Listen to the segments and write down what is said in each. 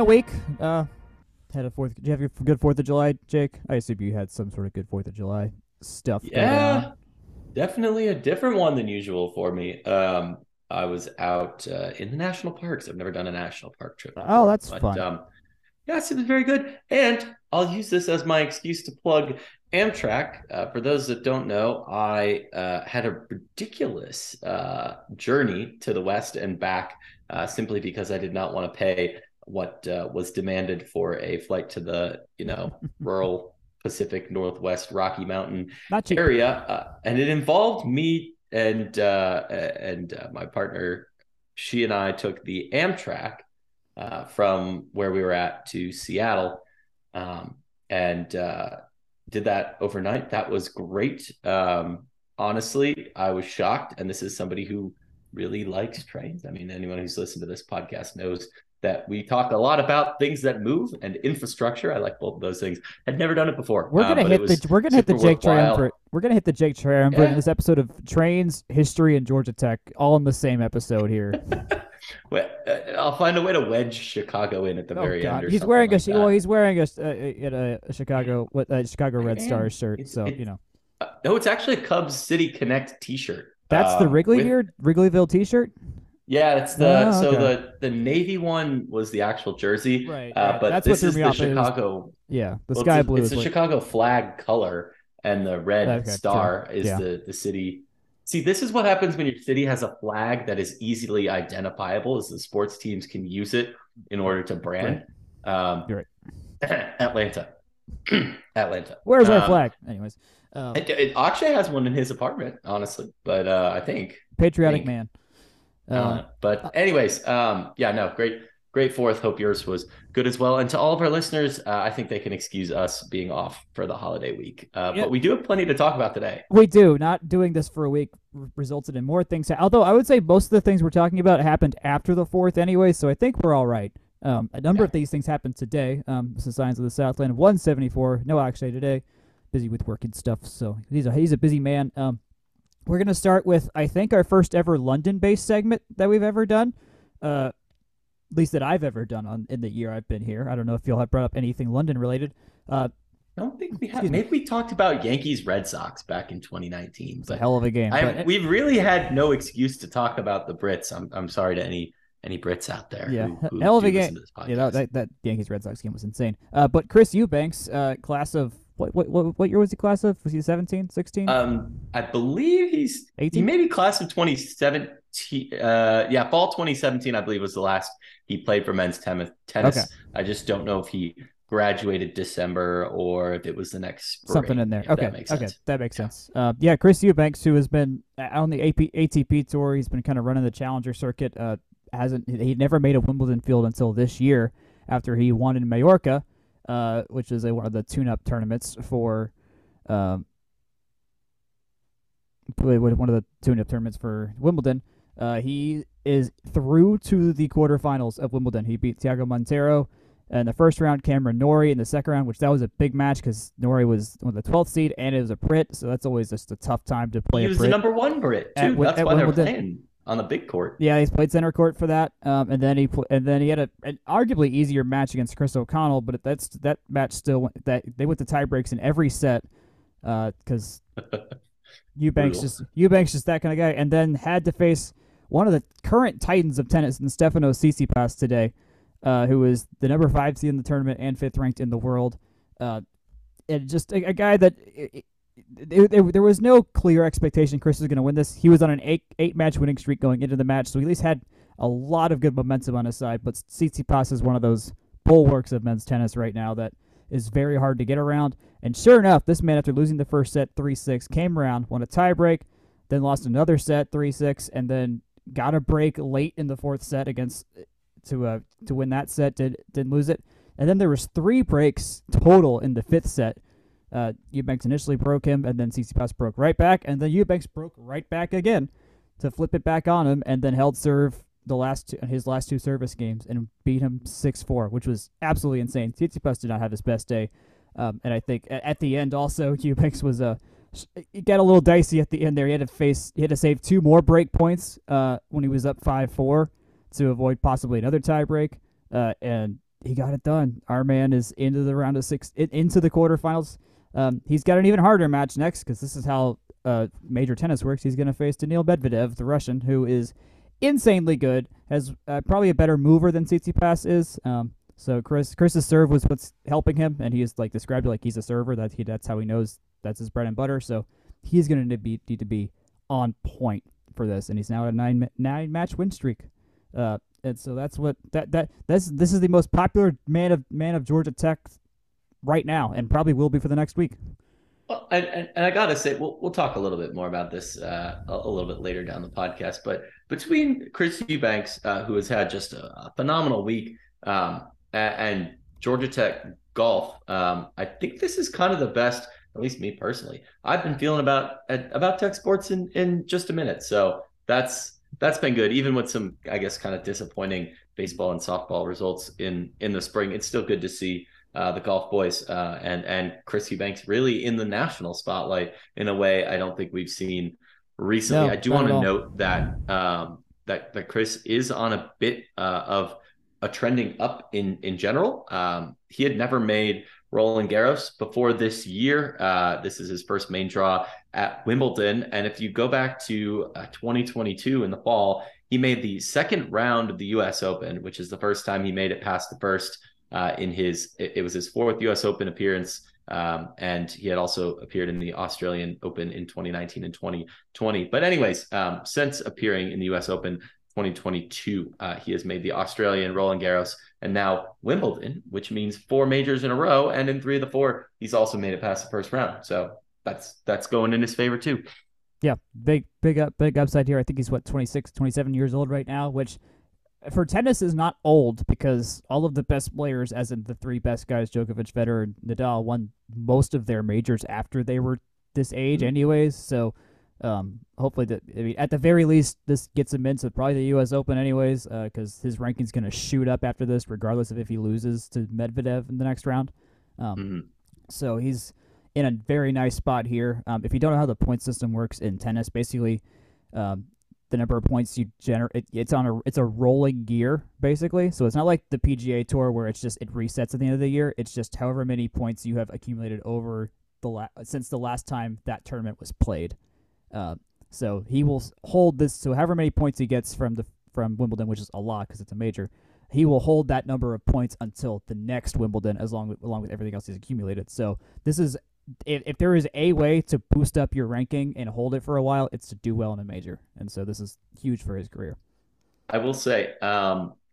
in a week. Had a Did you have a good 4th of July, Jake? I assume you had some sort of good 4th of July stuff. Yeah, definitely a different one than usual for me. I was out in the national parks. I've never done a national park trip before, oh, that's fun. Yes, it was very good. And I'll use this as my excuse to plug Amtrak. For those that don't know, I had a ridiculous journey to the West and back simply because I did not want to pay what was demanded for a flight to the, rural Pacific Northwest Rocky Mountain area. And it involved me and my partner. She and I took the Amtrak from where we were at to Seattle and did that overnight. That was great. Honestly, I was shocked. And this is somebody who really likes trains. I mean, anyone who's listened to this podcast knows that we talk a lot about things that move and infrastructure. I like both of those things. I'd never done it before. We're gonna hit the Jake Triumvirate in this episode of Trains, History, and Georgia Tech, all in the same episode here. Well, I'll find a way to wedge Chicago in at the very end. Or he's wearing a Chicago Red Stars shirt. No, it's actually a Cubs City Connect T-shirt. That's the Wrigleyville T-shirt. Yeah, it's the navy one was the actual jersey, right? But that's this is the Chicago. Sky blue. It's the Chicago flag color, and the red star is the city. See, this is what happens when your city has a flag that is easily identifiable, is the sports teams can use it in order to brand. Right. You're right. Atlanta. Where's our flag? Anyways, Akshay has one in his apartment, honestly, but I think patriotic man. But anyways, great 4th. Hope yours was good as well. And to all of our listeners, I think they can excuse us being off for the holiday week. But we do have plenty to talk about today. We do. Not doing this for a week resulted in more things. Although I would say most of the things we're talking about happened after the 4th anyway, so I think we're all right. A number of these things happened today. This is Signs of the Southland 174. No, actually today. Busy with work and stuff, so he's a busy man. We're going to start with, I think, our first ever London-based segment that we've ever done, at least that I've ever done in the year I've been here. I don't know if you'll have brought up anything London-related. I don't think we have. Maybe we talked about Yankees-Red Sox back in 2019. It's a hell of a game. We've really had no excuse to talk about the Brits. I'm sorry to any Brits out there. Yeah, who hell of a game. That Yankees-Red Sox game was insane. But Chris Eubanks, class of... What year was he class of? Was he 17, 16? I believe he's 18. He may be class of 2017. Fall 2017, I believe, was the last he played for men's tennis. Okay. I just don't know if he graduated December or if it was the next spring, something in there. Okay, that makes sense. Chris Eubanks, who has been on the ATP tour, he's been kind of running the Challenger circuit. He never made a Wimbledon field until this year, after he won in Mallorca. Which is one of the tune-up tournaments for Wimbledon. He is through to the quarterfinals of Wimbledon. He beat Thiago Monteiro in the first round, Cameron Norrie in the second round, which that was a big match because Norrie was the 12th seed and it was a Brit, so that's always just a tough time to play. He was the number one Brit too. That's why they're playing on the big court. Yeah, he's played center court for that, and then he had an arguably easier match against Chris O'Connell, but they went to tie breaks in every set, because Eubanks just that kind of guy, and then had to face one of the current titans of tennis in Stefanos Tsitsipas today, who is the number 5 seed in the tournament and 5th ranked in the world, and just a guy that. There was no clear expectation Chris was going to win this. He was on an 8-match winning streak going into the match, so he at least had a lot of good momentum on his side. But Tsitsipas is one of those bulwarks of men's tennis right now that is very hard to get around. And sure enough, this man, after losing the first set 3-6, came around, won a tiebreak, then lost another set 3-6, and then got a break late in the 4th set to win that set. Didn't lose it, and then there was 3 breaks total in the 5th set. Eubanks initially broke him, and then Tsitsipas broke right back, and then Eubanks broke right back again to flip it back on him, and then held serve his last 2 service games and beat him 6-4, which was absolutely insane. Tsitsipas did not have his best day, and I think at the end also Eubanks was it got a little dicey at the end there. He had to save 2 more break points when he was up 5-4 to avoid possibly another tie break, and he got it done. Our man is into the round of six, into the quarterfinals. He's got an even harder match next because this is how major tennis works. He's going to face Daniil Medvedev, the Russian, who is insanely good, has probably a better mover than Tsitsipas is. So Chris's serve was what's helping him, and he is like described like he's a server. That's how he knows. That's his bread and butter. So he's going to need to be on point for this, and he's now at a nine match win streak. And so that's what this is the most popular man of Georgia Tech right now, and probably will be for the next week. Well, and I gotta say, we'll talk a little bit more about this a little bit later down the podcast. But between Chris Eubanks, who has had just a phenomenal week, and Georgia Tech golf, I think this is kind of the best. At least me personally, I've been feeling about Tech sports in just a minute. So that's been good. Even with some, I guess, kind of disappointing baseball and softball results in the spring, it's still good to see the golf boys and Chris Eubanks really in the national spotlight in a way I don't think we've seen recently. No, I do want to note that that Chris is on a bit of a trending up in general. He had never made Roland Garros before this year. This is his first main draw at Wimbledon. And if you go back to 2022 in the fall, he made the second round of the U.S. Open, which is the first time he made it past the first it was his fourth U.S. Open appearance. And he had also appeared in the Australian Open in 2019 and 2020. But anyways, since appearing in the U.S. Open 2022, he has made the Australian, Roland Garros, and now Wimbledon, which means four majors in a row. And in three of the four, he's also made it past the first round. So that's going in his favor too. Yeah, big upside here. I think he's 26, 27 years old right now, which for tennis is not old because all of the best players, as in the three best guys, Djokovic, Federer, and Nadal, won most of their majors after they were this age anyways. So hopefully at the very least, this gets him into probably the U.S. Open anyways, because his ranking's going to shoot up after this, regardless of if he loses to Medvedev in the next round. So he's in a very nice spot here. If you don't know how the point system works in tennis, basically the number of points you generate, it's a rolling year basically. So it's not like the PGA Tour where it resets at the end of the year. It's just however many points you have accumulated over since the last time that tournament was played. So he will hold this. So however many points he gets from Wimbledon, which is a lot because it's a major, he will hold that number of points until the next Wimbledon, along with everything else he's accumulated. So this is if there is a way to boost up your ranking and hold it for a while, it's to do well in a major. And so this is huge for his career. I will say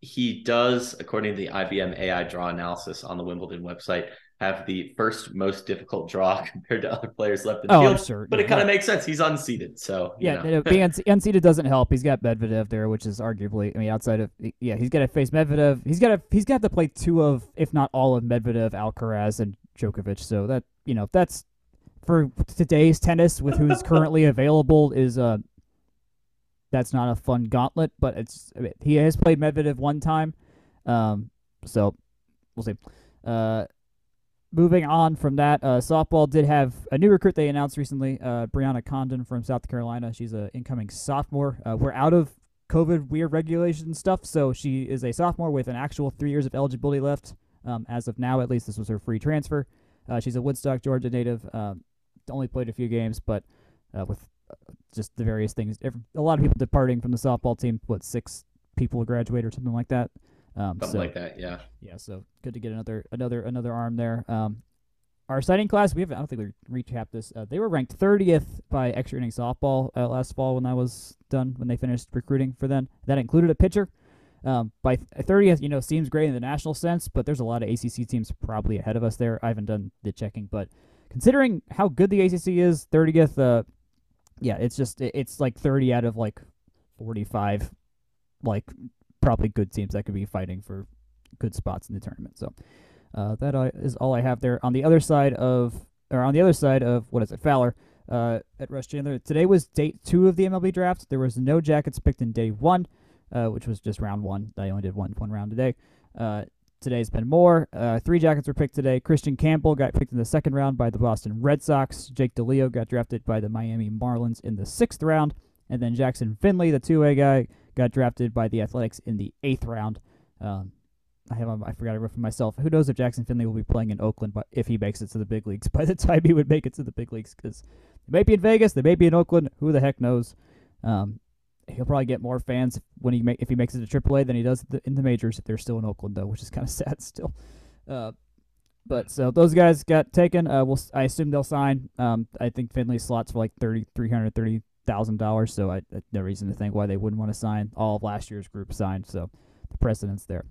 he does, according to the IBM AI draw analysis on the Wimbledon website, have the first most difficult draw compared to other players left in the field. Sure. But it kind of makes sense. He's unseeded, so you know. Being unseeded doesn't help. He's got Medvedev there, which is arguably, I mean, outside of he's got to face Medvedev. He's got to play two of, if not all of, Medvedev, Alcaraz, and Djokovic. So that that's for today's tennis with who's currently available is that's not a fun gauntlet. But he has played Medvedev one time, so we'll see. Moving on from that, softball did have a new recruit they announced recently, Brianna Condon from South Carolina. She's an incoming sophomore. We're out of COVID weird regulation stuff, so she is a sophomore with an actual 3 years of eligibility left. As of now, at least, this was her free transfer. She's a Woodstock, Georgia native. Only played a few games, but with just the various things. A lot of people departing from the softball team, 6 people graduate or something like that. Like that, yeah. Yeah, so good to get another arm there. Our signing class, I don't think we recapped this. They were ranked 30th by Extra Inning Softball last fall when they finished recruiting for them. That included a pitcher. By 30th, seems great in the national sense, but there's a lot of ACC teams probably ahead of us there. I haven't done the checking, but considering how good the ACC is, 30th, it's like 30 out of 45, probably good teams that could be fighting for good spots in the tournament. So that is all I have there. On the other side of Fowler at Russ Chandler. Today was day 2 of the MLB draft. There was no Jackets picked in day 1, which was just round 1. I only did one round today. Today's been more. 3 Jackets were picked today. Christian Campbell got picked in the second round by the Boston Red Sox. Jake DeLeo got drafted by the Miami Marlins in the 6th round. And then Jackson Finley, the two-way guy, got drafted by the Athletics in the 8th round. I forgot I wrote for myself. Who knows if Jackson Finley will be playing in Oakland if he makes it to the big leagues? By the time he would make it to the big leagues, because they may be in Vegas, they may be in Oakland. Who the heck knows? He'll probably get more fans when if he makes it to AAA than he does in the majors if they're still in Oakland, though, which is kind of sad still. But so those guys got taken. I assume they'll sign. I think Finley slots for like $330,000, so no reason to think why they wouldn't want to sign. All of last year's group signed, so the precedent's there.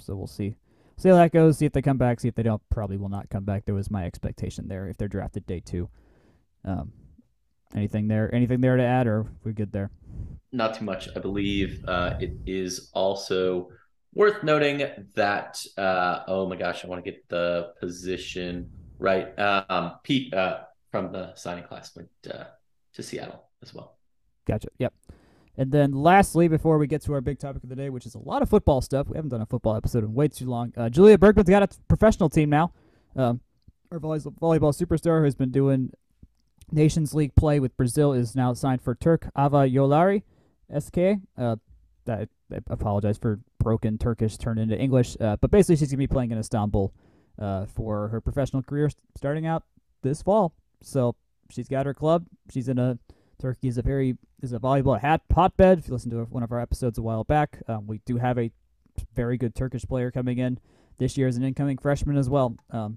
So we'll see. See how that goes. See if they come back. See if they don't. Probably will not come back. There was my expectation there. If they're drafted day two, anything there? Anything there to add, or we're good there? Not too much, I believe. It is also worth noting that. Oh my gosh, I want to get the position right. Pete from the signing class went to Seattle as well. Gotcha. Yep. And then lastly, before we get to our big topic of the day, which is a lot of football stuff. We haven't done a football episode in way too long. Julia Bergman's got a professional team now. Our volleyball superstar who's been doing Nations League play with Brazil is now signed for Turk Ava Yolari, SK. I apologize for broken Turkish turned into English. But basically, she's going to be playing in Istanbul for her professional career starting out this fall. So she's got her club. She's in a... Turkey is a volleyball hotbed. If you listen to one of our episodes a while back, we do have a very good Turkish player coming in this year as an incoming freshman as well. And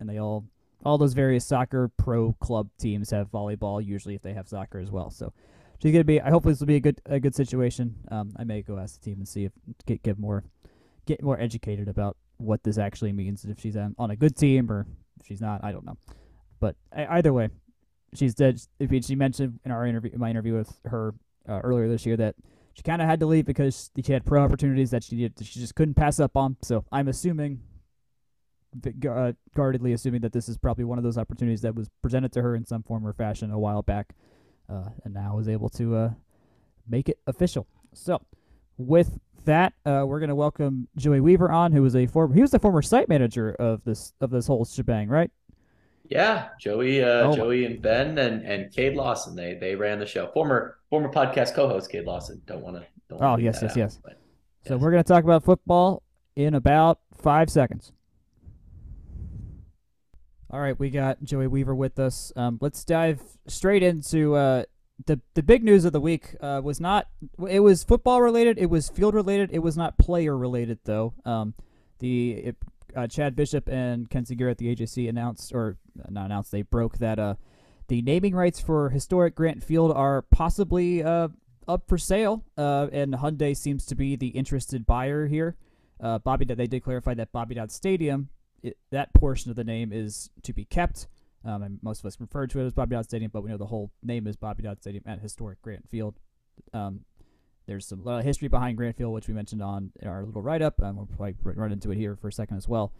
they all those various soccer pro club teams have volleyball usually if they have soccer as well. So she's gonna be. I hopefully this will be a good situation. I may go ask the team and see if get more educated about what this actually means if she's on a good team or if she's not. I don't know, but either way. She's dead. She mentioned in my interview with her earlier this year that she kind of had to leave because she had pro opportunities that she just couldn't pass up on. So I'm assuming, guardedly assuming, that this is probably one of those opportunities that was presented to her in some form or fashion a while back, and now was able to make it official. So with that, we're gonna welcome Joey Weaver on, who was the former site manager of this whole shebang, right? Yeah, Joey and Ben and Cade Lawson, they ran the show. Former podcast co-host Cade Lawson. Don't want to. Oh yes. But, yes. So we're going to talk about football in about 5 seconds. All right, we got Joey Weaver with us. Let's dive straight into the big news of the week. It was football related. It was field related. It was not player related though. Chad Bishop and Ken Segura at the AJC they broke that the naming rights for historic Grant Field are possibly up for sale, and Hyundai seems to be the interested buyer here. They did clarify that Bobby Dodd Stadium, that portion of the name is to be kept, and most of us refer to it as Bobby Dodd Stadium, but we know the whole name is Bobby Dodd Stadium at historic Grant Field. There's some history behind Grant Field, which we mentioned in our little write-up. We'll probably run into it here for a second as well.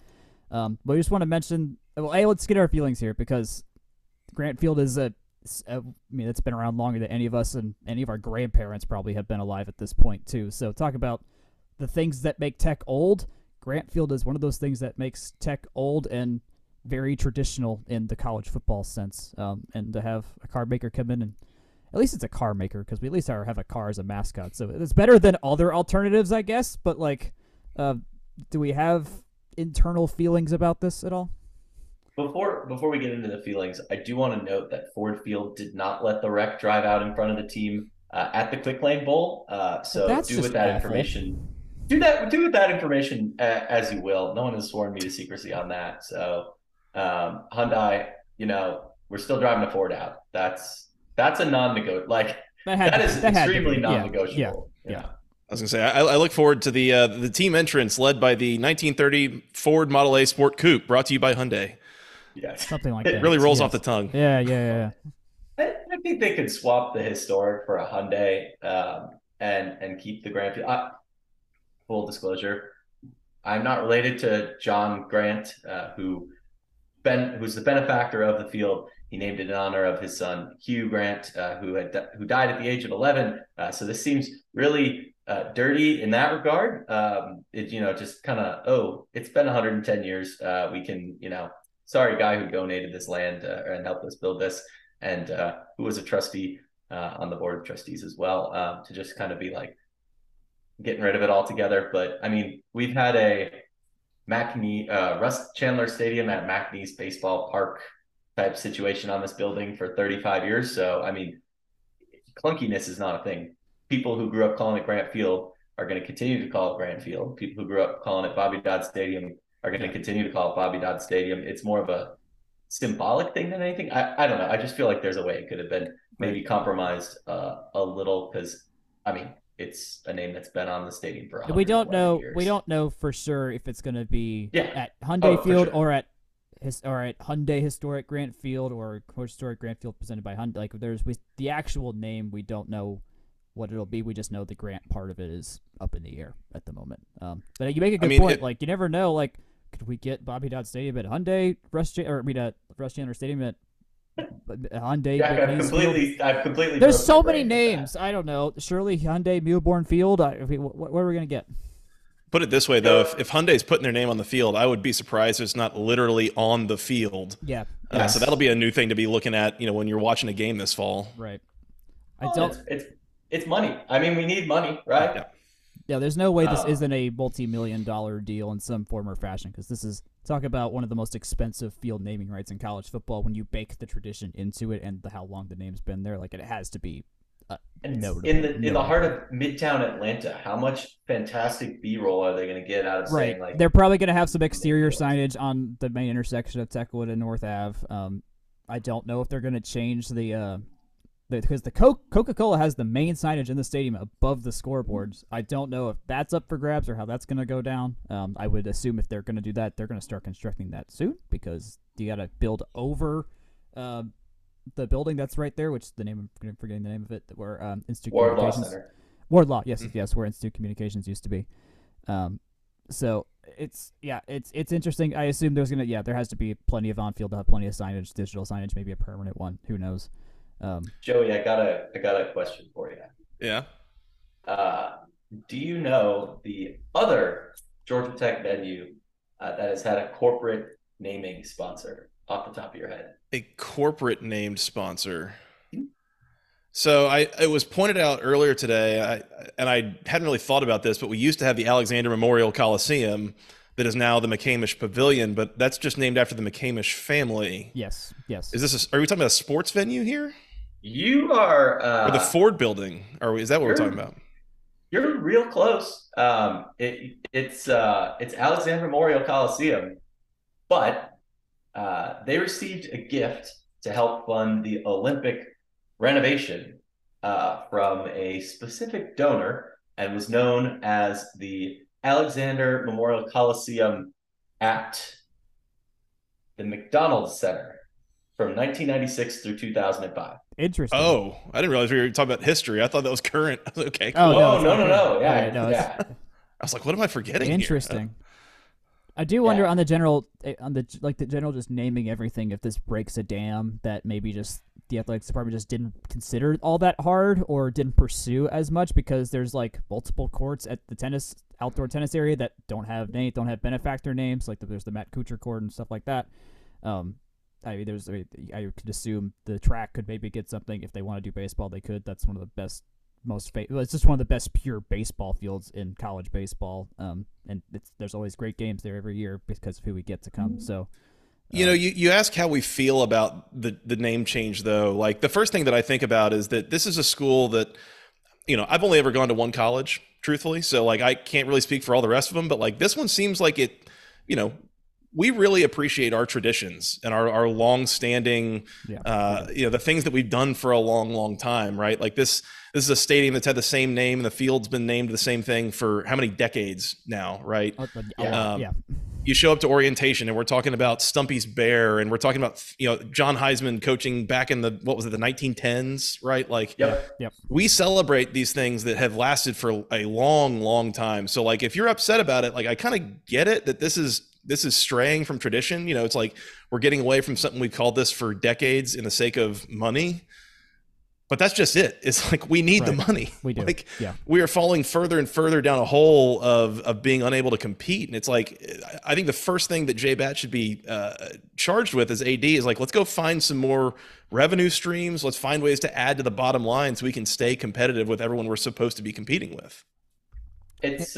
But we just want to mention, let's get our feelings here, because Grant Field is it's been around longer than any of us, and any of our grandparents probably have been alive at this point too. So talk about the things that make tech old. Grant Field is one of those things that makes tech old and very traditional in the college football sense. And to have a car maker come in and at least it's a car maker, because we at least have a car as a mascot. So it's better than other alternatives, I guess. But, do we have internal feelings about this at all? Before we get into the feelings, I do want to note that Ford Field did not let the wreck drive out in front of the team at the Quick Lane Bowl. Do with that information as you will. No one has sworn me to secrecy on that. So Hyundai, we're still driving a Ford out. That's a non-negotiable. That is extremely non-negotiable. Yeah. I was gonna say I look forward to the team entrance led by the 1930 Ford Model A Sport Coupe, brought to you by Hyundai. Yeah, something like that. It really rolls off the tongue. Yeah. I think they could swap the historic for a Hyundai, and keep the Grant Field. Full disclosure, I'm not related to John Grant, who's the benefactor of the field. He named it in honor of his son, Hugh Grant, who died at the age of 11. So this seems really dirty in that regard. It's been 110 years. We can, sorry guy who donated this land and helped us build this, and who was a trustee on the board of trustees as well, to just kind of be like, getting rid of it altogether. But I mean, we've had a McNeese, Russ Chandler Stadium at McNeese Baseball Park type situation on this building for 35 years. So, I mean, clunkiness is not a thing. People who grew up calling it Grant Field are going to continue to call it Grant Field. People who grew up calling it Bobby Dodd Stadium are going to continue to call it Bobby Dodd Stadium. It's more of a symbolic thing than anything. I don't know. I just feel like there's a way it could have been maybe compromised a little, because, I mean, it's a name that's been on the stadium for 120 years. We don't know for sure if it's going to be at Hyundai Field or at Hyundai Historic Grant Field or Historic Grant Field presented by Hyundai. Like, there's with the actual name, we don't know what it'll be. We just know the Grant part of it is up in the air at the moment. But you make a good point. Like, you never know. Like, could we get Bobby Dodd Stadium at Hyundai, Russ Chandler Stadium at Hyundai? Yeah, I've completely. There's so many names. I don't know. Surely Hyundai Mewborn Field. What are we gonna get? Put it this way, though, if Hyundai's putting their name on the field, I would be surprised if it's not literally on the field. Yeah. So that'll be a new thing to be looking at, you know, when you're watching a game this fall. Right. It's money. I mean, we need money, right? Yeah, there's no way this isn't a multi-million-dollar deal in some form or fashion, because this is, talk about one of the most expensive field naming rights in college football when you bake the tradition into it and how long the name's been there. Like, it has to be. And in the heart of Midtown Atlanta, how much fantastic B-roll are they going to get out of saying, like, they're probably going to have some exterior signage on the main intersection of Techwood and North Ave. I don't know if they're going to change because the Coca-Cola has the main signage in the stadium above the scoreboards. I don't know if that's up for grabs or how that's going to go down. I would assume if they're going to do that, they're going to start constructing that soon, because you got to build over. The building that's right there, which I'm forgetting the name of it, where Institute Ward Law Center. Ward Law, yes, where Institute Communications used to be. So it's interesting. I assume there has to be plenty of on-field, plenty of signage, digital signage, maybe a permanent one. Who knows? Joey, I got a question for you. Yeah. Do you know the other Georgia Tech venue that has had a corporate naming sponsor off the top of your head? A corporate named sponsor. So it was pointed out earlier today, and I hadn't really thought about this, but we used to have the Alexander Memorial Coliseum that is now the McCamish Pavilion, but that's just named after the McCamish family. Yes. Are we talking about a sports venue here? You are. Or the Ford Building. Is that what we're talking about? You're real close. It's Alexander Memorial Coliseum, but they received a gift to help fund the Olympic renovation from a specific donor, and was known as the Alexander Memorial Coliseum at the McDonald's Center from 1996 through 2005. Interesting. Oh, I didn't realize we were talking about history. I thought that was current. Okay. Cool. Oh, no. Yeah. I was like, what am I forgetting? Interesting. Here? I do wonder on the general, just naming everything, if this breaks a dam that maybe just the athletics department just didn't consider all that hard or didn't pursue as much, because there's like multiple courts at the outdoor tennis area that don't have benefactor names. Like there's the Matt Kuchar court and stuff like that. I could assume the track could maybe get something if they want to do baseball. They could. That's one of the best. It's just one of the best pure baseball fields in college baseball, and there's always great games there every year because of who we get to come. So, you ask how we feel about the name change, though. Like, the first thing that I think about is that this is a school that, you know, I've only ever gone to one college, truthfully. So, like, I can't really speak for all the rest of them, but like this one seems like it, you know. We really appreciate our traditions and our long-standing, the things that we've done for a long, long time, right? Like this is a stadium that's had the same name, and the field's been named the same thing for how many decades now, right? You show up to orientation, and we're talking about Stumpy's Bear, and we're talking about John Heisman coaching back in the 1910s, right? Like, we celebrate these things that have lasted for a long, long time. So, like, if you're upset about it, like, I kind of get it that this is straying from tradition. You know, it's like we're getting away from something we've called this for decades in the sake of money. But that's just it. It's like we need the money. We do. Like, we are falling further and further down a hole of being unable to compete. And it's like, I think the first thing that Jay Batt should be charged with as AD is like, let's go find some more revenue streams. Let's find ways to add to the bottom line so we can stay competitive with everyone we're supposed to be competing with. It's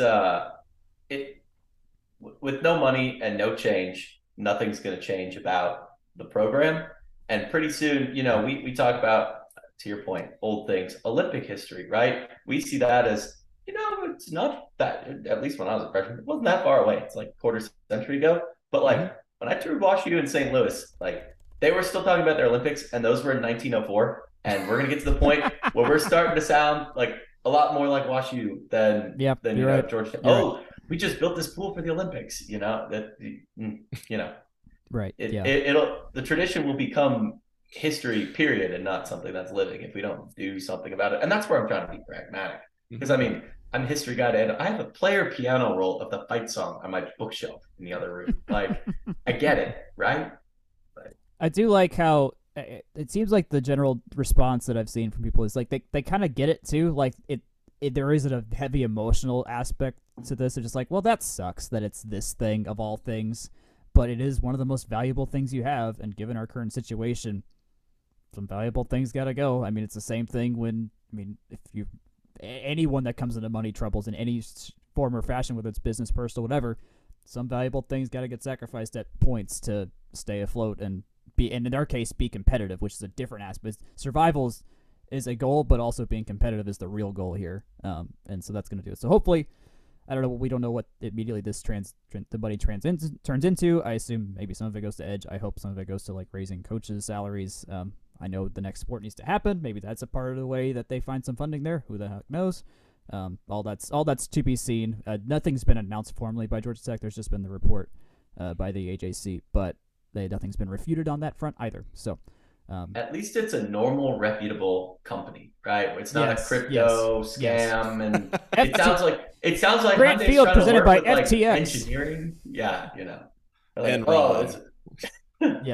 with no money and no change, nothing's going to change about the program. And pretty soon, you know, we talk about, to your point, old things, Olympic history, right? We see that as, you know, it's not that, at least when I was a freshman, it wasn't that far away. It's like a quarter century ago. But like when I toured Wash U in St. Louis, like they were still talking about their Olympics, and those were in 1904. And we're going to get to the point where we're starting to sound like a lot more like Wash U than you know, right. Georgetown. You're right. We just built this pool for the Olympics, you know, that, you know, right. The tradition will become history, period, and not something that's living if we don't do something about it. And that's where I'm trying to be pragmatic, because I mean, I'm a history guy, and I have a player piano roll of the fight song on my bookshelf in the other room. Like, I get it, right? But I do like how it seems like the general response that I've seen from people is like they kind of get it too. Like there isn't a heavy emotional aspect to this. It's just like, well, that sucks that it's this thing of all things, but it is one of the most valuable things you have. And given our current situation, some valuable things got to go. I mean, it's the same thing when, I mean, if you, anyone that comes into money troubles in any form or fashion, whether it's business, personal, whatever, some valuable things got to get sacrificed at points to stay afloat and be, and in our case, be competitive, which is a different aspect. Survival is a goal, but also being competitive is the real goal here. And so that's going to do it. So hopefully, I don't know. We don't know what immediately this turns into. I assume maybe some of it goes to edge. I hope some of it goes to like raising coaches' salaries. I know the next sport needs to happen. Maybe that's a part of the way that they find some funding there. Who the heck knows? All that's to be seen. Nothing's been announced formally by Georgia Tech. There's just been the report by the AJC, but nothing's been refuted on that front either. So. At least it's a normal, reputable company, right? It's not a crypto scam, and it sounds like Grant Hyundai's Field presented by FTX like engineering. Yeah, you know, like, and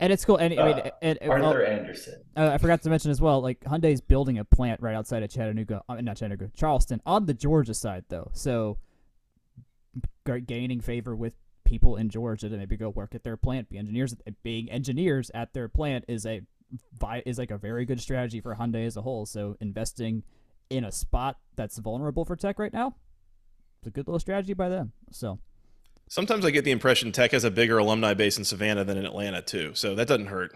and it's cool. And I mean, Arthur Anderson. I forgot to mention as well, like Hyundai's building a plant right outside of Charleston, on the Georgia side though, so gaining favor with people in Georgia to maybe go work at their plant, be engineers. Being engineers at their plant is like a very good strategy for Hyundai as a whole. So investing in a spot that's vulnerable for Tech right now, it's a good little strategy by them. So sometimes I get the impression Tech has a bigger alumni base in Savannah than in Atlanta too. So that doesn't hurt.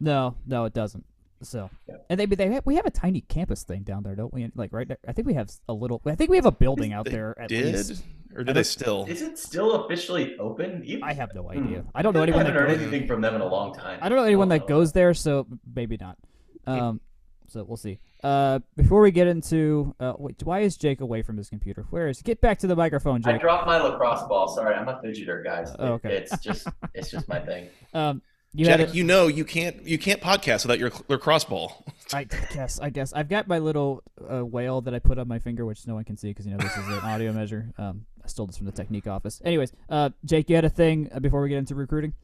No, it doesn't. So and we have a tiny campus thing down there, don't we? Like right there, I think we have a building out there at least. Or do they still? Is it still officially open? I have no idea. I don't know anyone. I haven't heard anything from them in a long time. I don't know anyone that goes there, so maybe not. So we'll see. Before we get into, why is Jake away from his computer? Where is? Get back to the microphone, Jake. I dropped my lacrosse ball. Sorry, I'm a fidgeter, guys. Oh, okay. It's just my thing. Jack, you can't podcast without your lacrosse ball. I guess I've got my little whale that I put on my finger, which no one can see because this is an audio measure. I stole this from the technique office. Anyways, Jake, you had a thing before we get into recruiting.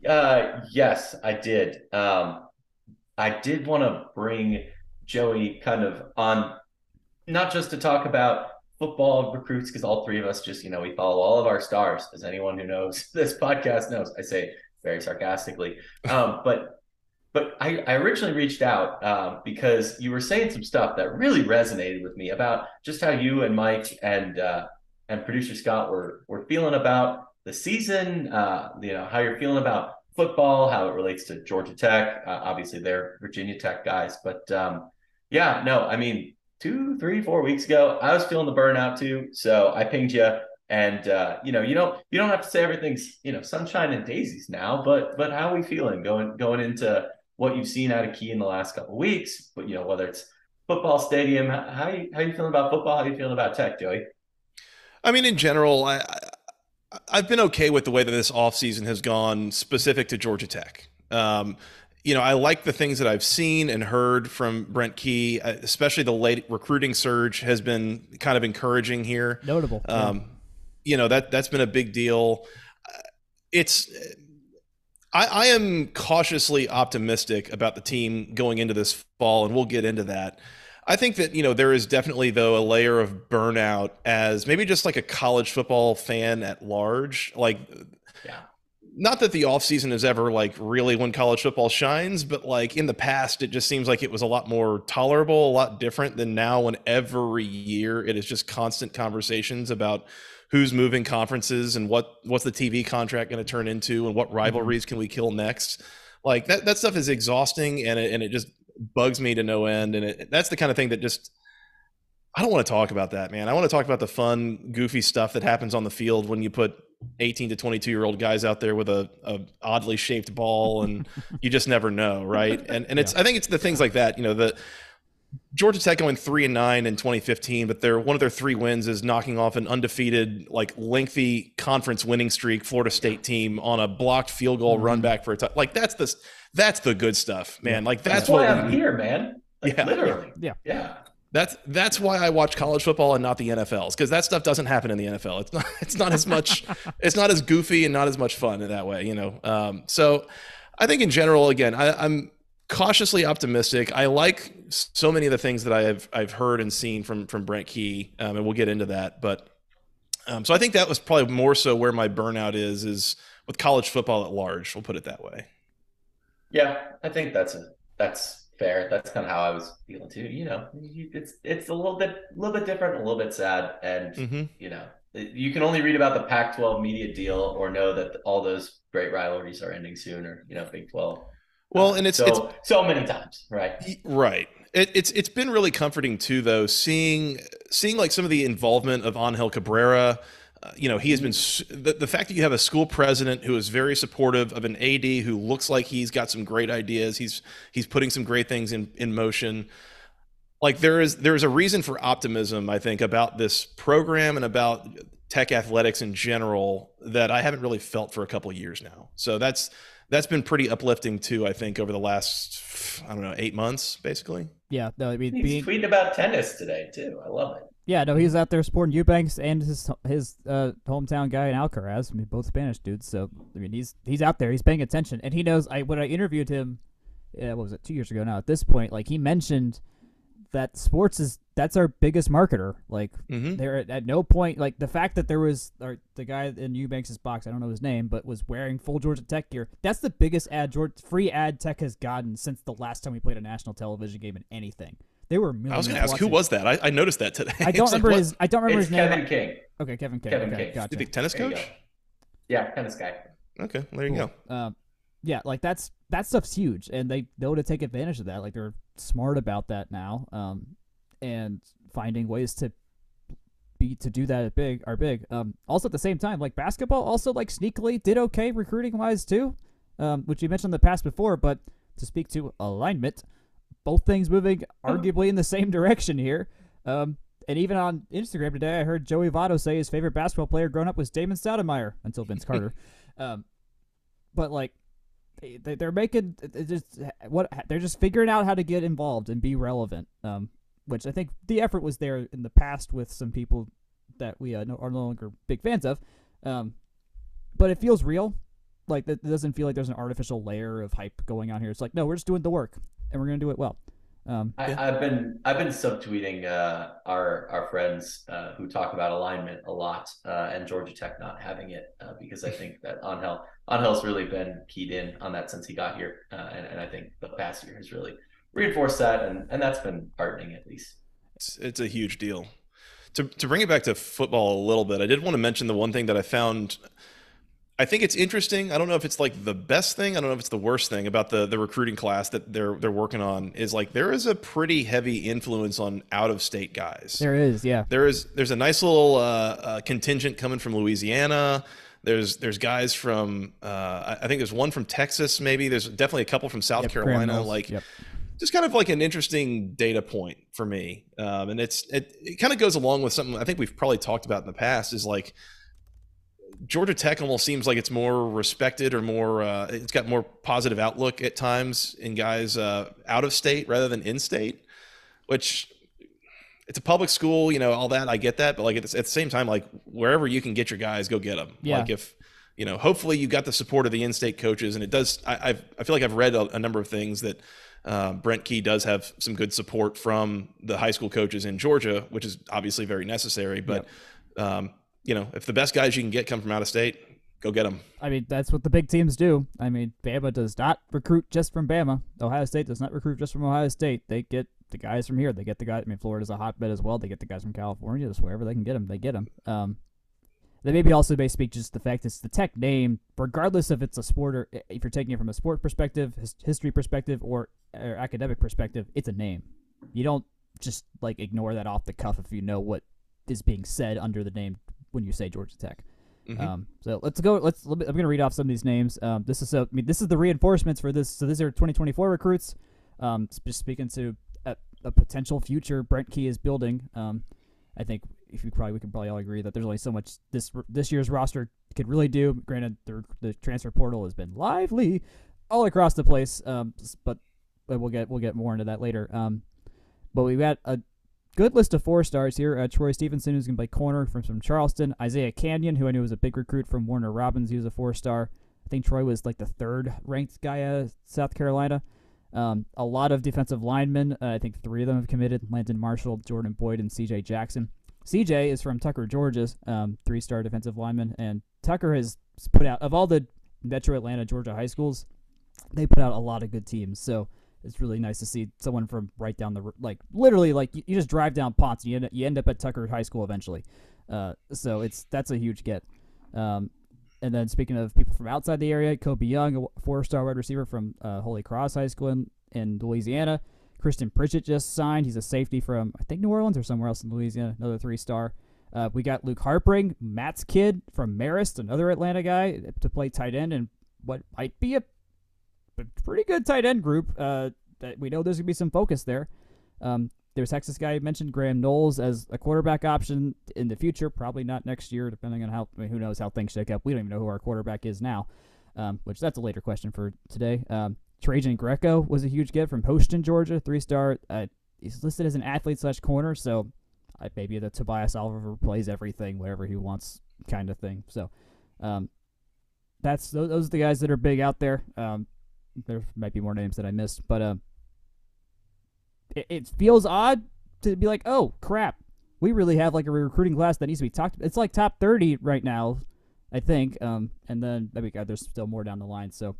Yes, I did. I did want to bring Joey kind of on, not just to talk about football recruits, because all three of us just we follow all of our stars, as anyone who knows this podcast knows. I say. Very sarcastically, but I originally reached out because you were saying some stuff that really resonated with me about just how you and Mike and producer Scott were feeling about the season, how you're feeling about football, how it relates to Georgia Tech. Obviously, they're Virginia Tech guys, but I mean, 2, 3, 4 weeks ago, I was feeling the burnout too, so I pinged you. And you don't have to say everything's sunshine and daisies now, but how are we feeling going into what you've seen out of Key in the last couple of weeks? But whether it's football stadium, how you feeling about football? How you feeling about Tech, Joey? I mean, in general, I've been okay with the way that this offseason has gone, specific to Georgia Tech. I like the things that I've seen and heard from Brent Key, especially the late recruiting surge has been kind of encouraging here. Notable. Yeah. That's been a big deal. I am cautiously optimistic about the team going into this fall, and we'll get into that. I think that, there is definitely, though, a layer of burnout as maybe just like a college football fan at large. Like, not that the offseason is ever like really when college football shines, but like in the past, it just seems like it was a lot more tolerable, a lot different than now when every year it is just constant conversations about who's moving conferences and what's the TV contract going to turn into and what rivalries can we kill next. Like that stuff is exhausting, and it just bugs me to no end. And that's the kind of thing that just, I don't want to talk about that, man. I want to talk about the fun, goofy stuff that happens on the field when you put 18 to 22-year-old guys out there with a oddly shaped ball, and you just never know, right? And it's, I think it's the things like that. You know, the Georgia Tech going 3-9 in 2015, but one of their three wins is knocking off an undefeated, like lengthy conference winning streak Florida State team on a blocked field goal run back for a touchdown. Like that's the good stuff, man. Like that's what I'm here, man. Like, yeah, literally, yeah. That's why I watch college football and not the NFL's, because that stuff doesn't happen in the NFL. It's not as much, it's not as goofy and not as much fun in that way, you know? So I think in general, again, I'm cautiously optimistic. I like so many of the things that I've heard and seen from Brent Key, and we'll get into that. But so I think that was probably more so where my burnout is with college football at large. We'll put it that way. Yeah, I think that's fair. That's kind of how I was feeling too. You know, it's a little bit different, a little bit sad, and you know, you can only read about the Pac-12 media deal or know that all those great rivalries are ending soon, or you know, Big 12. Well, and it's so many times, right? Right. It's been really comforting too, though, seeing like some of the involvement of Angel Cabrera. You know, he has been the fact that you have a school president who is very supportive of an AD who looks like he's got some great ideas. He's putting some great things in motion. Like there is a reason for optimism, I think, about this program and about Tech athletics in general that I haven't really felt for a couple of years now. So that's been pretty uplifting too, I think, over the last, I don't know, 8 months basically. Yeah, no, I mean, he's tweeting about tennis today too. I love it. Yeah, no, he's out there supporting Eubanks and his hometown guy in Alcaraz. I mean, both Spanish dudes. So I mean, he's out there. He's paying attention, and he knows. When I interviewed him, what was it, 2 years ago now? At this point, like he mentioned that sports that's our biggest marketer. Like there at no point, like the fact that there was the guy in Eubanks' box, I don't know his name, but was wearing full Georgia Tech gear. That's the biggest free ad Tech has gotten since the last time we played a national television game in anything. They were. I was going to ask, who was that? I noticed that today. I don't remember his name. Kevin King. Okay, Kevin King. Kevin King. Gotcha. The tennis coach? Yeah, tennis guy. Okay, there you go. Yeah, like that stuff's huge, and they know to take advantage of that. Like they're smart about that now, and finding ways to do that are big. Also at the same time, like basketball also like sneakily did okay recruiting wise too, which you mentioned in the past before. But to speak to alignment. Both things moving arguably in the same direction here. And even on Instagram today, I heard Joey Votto say his favorite basketball player growing up was Damon Stoudemire until Vince Carter. But like they're just figuring out how to get involved and be relevant. Which I think the effort was there in the past with some people that we are no longer big fans of. But it feels real. Like it doesn't feel like there's an artificial layer of hype going on here. It's like, no, we're just doing the work. And we're going to do it well. I've been subtweeting our friends who talk about alignment a lot and Georgia Tech not having it because I think that Angel's really been keyed in on that since he got here, and I think the past year has really reinforced that, and that's been heartening at least. It's a huge deal. To bring it back to football a little bit, I did want to mention the one thing that I found. I think it's interesting. I don't know if it's like the best thing. I don't know if it's the worst thing about the recruiting class that they're working on is like there is a pretty heavy influence on out of state guys. There is, yeah. There's a nice little contingent coming from Louisiana. There's guys from I think there's one from Texas maybe. There's definitely a couple from South Carolina. Like just kind of like an interesting data point for me. And it kind of goes along with something I think we've probably talked about in the past is like. Georgia Tech almost seems like it's more respected or more it's got more positive outlook at times in guys out of state rather than in state, which it's a public school, you know, all that. I get that. But like at the same time, like wherever you can get your guys, go get them. Yeah. Like if, you know, hopefully you got the support of the in-state coaches and it does. I feel like I've read a number of things that Brent Key does have some good support from the high school coaches in Georgia, which is obviously very necessary. But, you know, if the best guys you can get come from out of state, Go get them. I mean, that's what the big teams do. I mean, Bama does not recruit just from Bama. Ohio State does not recruit just from Ohio State. They get the guys from here. They get the guys. I mean, Florida's a hotbed as well. They get the guys from California. Just wherever they can get them, they get them. They maybe also may speak just the fact it's the tech name, regardless if it's a sport or if you're taking it from a sport perspective, history perspective, or academic perspective, it's a name. You don't just like ignore that off the cuff if you know what is being said under the name when you say Georgia Tech. Mm-hmm. So let's go. I'm gonna read off some of these names. This is the reinforcements for this. So these are 2024 recruits. Just speaking to a potential future Brent Key is building. I think we can probably all agree that there's only so much this year's roster could really do. Granted, the transfer portal has been lively all across the place, but we'll get more into that later. But we've got a good list of 4-stars here. Troy Stevenson, who's going to play corner from Charleston. Isaiah Canyon, who I knew was a big recruit from Warner Robins. He was a 4-star. I think Troy was like the 3rd-ranked guy out of South Carolina. A lot of defensive linemen. I think 3 of them have committed. Landon Marshall, Jordan Boyd, and C.J. Jackson. C.J. is from Tucker, Georgia, 3-star defensive lineman. And Tucker has put out, of all the Metro Atlanta, Georgia high schools, they put out a lot of good teams. So it's really nice to see someone from right down the, like, literally, like, you just drive down Ponce and you end up at Tucker High School eventually. So that's a huge get. And then speaking of people from outside the area, Kobe Young, a 4-star wide receiver from Holy Cross High School in Louisiana. Kristen Pritchett just signed. He's a safety from, I think, New Orleans or somewhere else in Louisiana, another 3-star. We got Luke Harpring, Matt's kid from Marist, another Atlanta guy, to play tight end in what might be a pretty good tight end group. That we know there's going to be some focus there. There's Texas guy I mentioned, Graham Knowles, as a quarterback option in the future. Probably not next year, depending on who knows how things shake up. We don't even know who our quarterback is now, which that's a later question for today. Trajan Greco was a huge get from Houston, Georgia, 3-star. He's listed as an athlete/corner, so maybe the Tobias Oliver plays everything, whatever he wants kind of thing. So those are the guys that are big out there. There might be more names that I missed, but it feels odd to be like, oh, crap, we really have like a recruiting class that needs to be talked about. It's like top 30 right now, I think, and then there's still more down the line. So,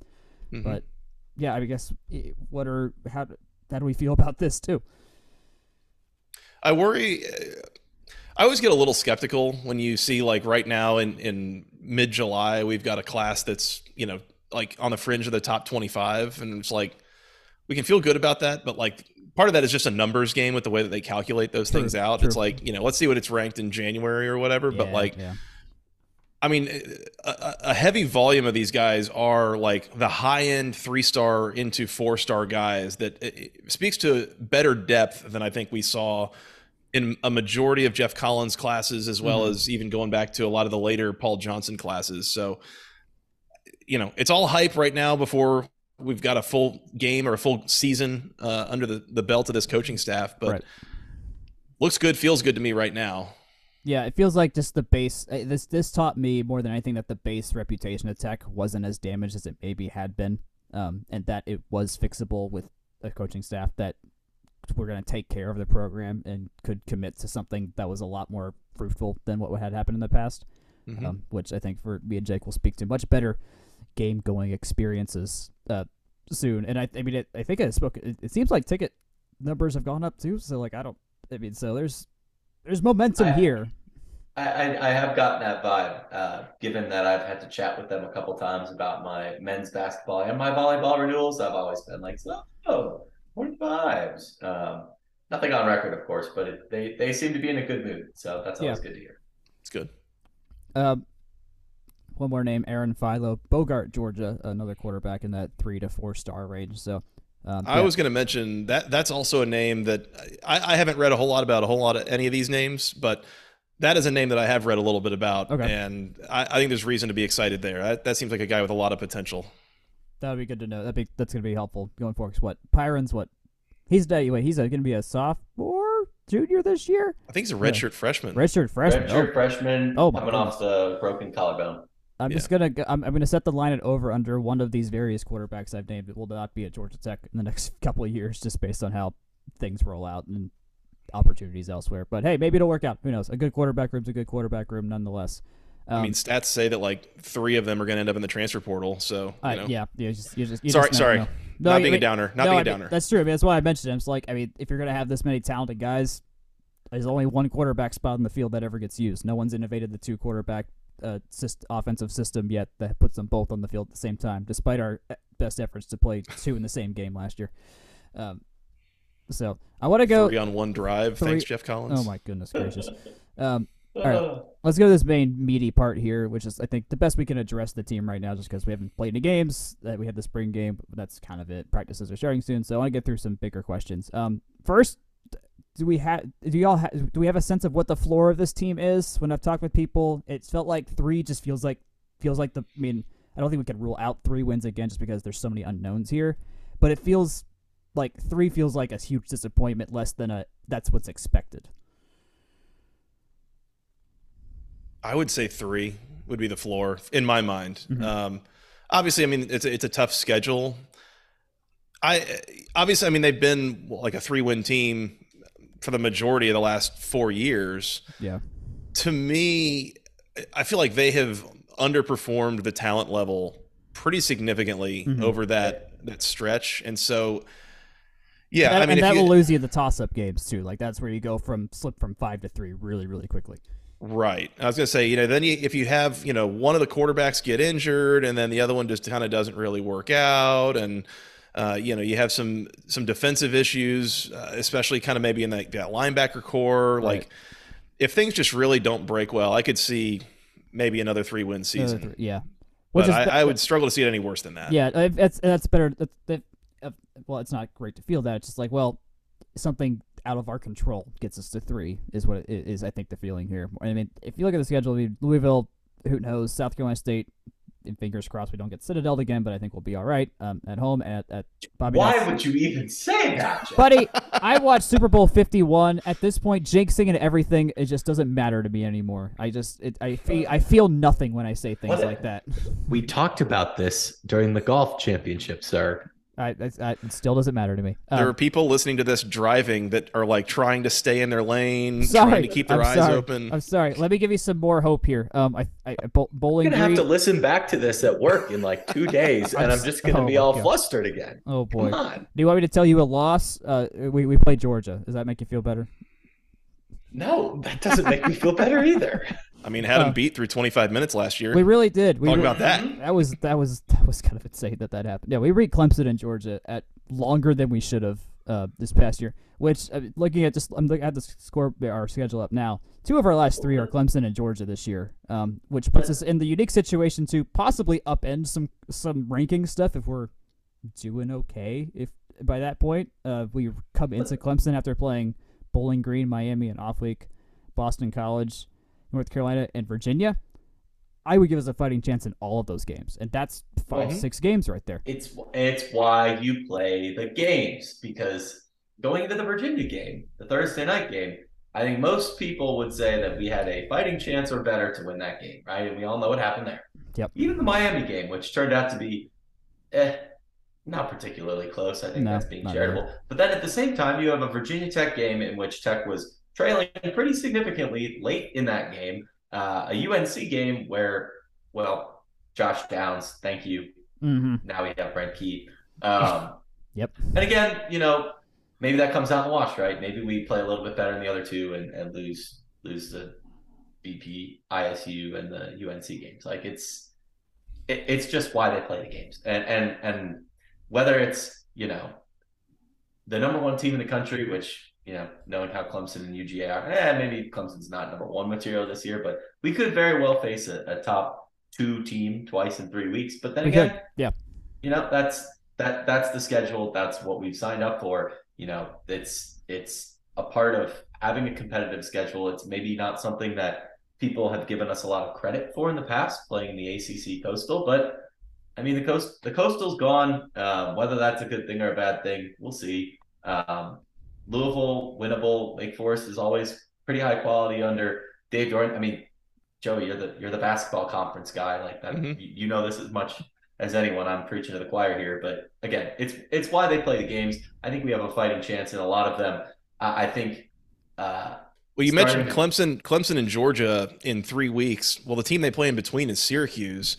mm-hmm. But yeah, I guess how do we feel about this too? I worry. I always get a little skeptical when you see like right now in mid-July we've got a class that's like on the fringe of the top 25, and it's like we can feel good about that, but like part of that is just a numbers game with the way that they calculate those things out. True. It's like, let's see what it's ranked in January or whatever. Yeah, but like, yeah. I mean, a heavy volume of these guys are like the high end 3-star into 4-star guys that it speaks to better depth than I think we saw in a majority of Jeff Collins classes, as well mm-hmm. as even going back to a lot of the later Paul Johnson classes. So, it's all hype right now before we've got a full game or a full season under the belt of this coaching staff, but right. Looks good, feels good to me right now. Yeah, it feels like just the base. This taught me more than anything that the base reputation of Tech wasn't as damaged as it maybe had been, and that it was fixable with a coaching staff that were going to take care of the program and could commit to something that was a lot more fruitful than what had happened in the past, mm-hmm. Which I think for me and Jake will speak to much better game-going experiences soon. And I think I spoke. It seems like ticket numbers have gone up too. So like so there's momentum here. I have gotten that vibe, given that I've had to chat with them a couple times about my men's basketball and my volleyball renewals. I've always been like, what vibes? Nothing on record, of course, but they seem to be in a good mood. So that's always good to hear. It's good. One more name, Aaron Philo, Bogart, Georgia, another quarterback in that 3 to 4-star range. So I was going to mention that that's also a name that I haven't read a whole lot about, any of these names, but that is a name that I have read a little bit about. Okay. And I think there's reason to be excited there. That seems like a guy with a lot of potential. That would be good to know. That's going to be helpful going forward. Pyron's what? He's going to be a sophomore, junior this year? I think he's a redshirt freshman. Redshirt freshman. Oh, coming off the broken collarbone. I'm gonna set the line at over under one of these various quarterbacks I've named. It will not be at Georgia Tech in the next couple of years, just based on how things roll out and opportunities elsewhere. But hey, maybe it'll work out. Who knows? A good quarterback room's a good quarterback room, nonetheless. I mean, stats say that like three of them are going to end up in the transfer portal. So, you know. Yeah. Sorry. No, not being a downer. Not being a downer. That's true. I mean, that's why I mentioned it. It's like, I mean, if you're going to have this many talented guys, there's only one quarterback spot in the field that ever gets used. No one's innovated the two quarterback offensive system yet that puts them both on the field at the same time, despite our best efforts to play two in the same game last year. So I want to go three on one drive. Thanks, Jeff Collins. Oh my goodness gracious. All right, let's go to this main meaty part here, which is, I think, the best we can address the team right now, just because we haven't played any games. We had the spring game, but that's kind of it. Practices are starting soon, so I want to get through some bigger questions. First, do we have a sense of what the floor of this team is? When I've talked with people, it's felt like three just feels like the. I mean, I don't think we could rule out three wins again, just because there's so many unknowns here. But it feels like three feels like a huge disappointment, less than a that's what's expected. I would say three would be the floor in my mind. Mm-hmm. Obviously, I mean, it's a tough schedule. I mean, they've been like a 3-win team for the majority of the last 4 years. Yeah. To me, I feel like they have underperformed the talent level pretty significantly mm-hmm. over that stretch. And so, yeah, and that, I mean, and that will lose you the toss-up games too. Like that's where you go slip from 5 to 3 really, really quickly. Right. I was going to say, you know, then if you have, you know, one of the quarterbacks get injured and then the other one just kind of doesn't really work out. And, you know, you have some defensive issues, especially kind of maybe in that linebacker core. Right. Like if things just really don't break well, I could see maybe another 3-win season. Yeah. But I would struggle to see it any worse than that. Yeah. That's better. Well, it's not great to feel that. It's just like, well, something out of our control gets us to three is what it is. I think the feeling here. I mean, if you look at the schedule, I mean, Louisville, who knows, South Carolina State, and fingers crossed we don't get Citadel again, but I think we'll be all right at home at Bobby. Why Nelson. Would you even say that, buddy? I watched Super Bowl 51. At this point, jinxing and everything, it just doesn't matter to me anymore. I feel nothing when I say things like that. We talked about this during the golf championship, sir. It still doesn't matter to me. There are people listening to this driving that are like trying to stay in their lane, trying to keep their eyes open. I'm sorry. Let me give you some more hope here. Bowling Green. I'm going to have to listen back to this at work in like 2 days, and I'm just going to be all flustered again. Oh, boy. Come on. Do you want me to tell you a loss? We play Georgia. Does that make you feel better? No, that doesn't make me feel better either. I mean, had them beat through 25 minutes last year. We really did. Talk about that. That was kind of insane that happened. Yeah, we beat Clemson and Georgia at longer than we should have this past year. Which, I'm looking at the score, our schedule up now. 2 of our last 3 are Clemson and Georgia this year, which puts us in the unique situation to possibly upend some ranking stuff if we're doing okay. If by that point we come into Clemson after playing Bowling Green, Miami, an off week, Boston College, North Carolina, and Virginia, I would give us a fighting chance in all of those games. And that's 5-6 games right there. It's why you play the games, because going into the Virginia game, the Thursday night game, I think most people would say that we had a fighting chance or better to win that game, right? And we all know what happened there. Yep. Even the Miami game, which turned out to be not particularly close. I think that's being charitable. Either. But then at the same time, you have a Virginia Tech game in which Tech was trailing pretty significantly late in that game, a UNC game where, well, Josh Downs, thank you. Mm-hmm. Now we have Brent Key. Yep. And again, you know, maybe that comes out in the wash, right? Maybe we play a little bit better in the other two and lose the BP, ISU, and the UNC games. Like it's just why they play the games, and whether it's, you know, the number 1 team in the country, which, you know, knowing how Clemson and UGA are, maybe Clemson's not number 1 material this year, but we could very well face a top 2 team twice in 3 weeks. But then again, yeah, you know, that's the schedule. That's what we've signed up for. You know, it's a part of having a competitive schedule. It's maybe not something that people have given us a lot of credit for in the past, playing the ACC Coastal, but I mean, the Coastal's gone. Whether that's a good thing or a bad thing, we'll see. Louisville, winnable. Lake Forest is always pretty high quality under Dave Doran. I mean, Joey, you're the basketball conference guy. Like that, mm-hmm. you know this as much as anyone. I'm preaching to the choir here, but again, it's why they play the games. I think we have a fighting chance in a lot of them. I think Well, you mentioned Clemson and Georgia in 3 weeks. Well, the team they play in between is Syracuse.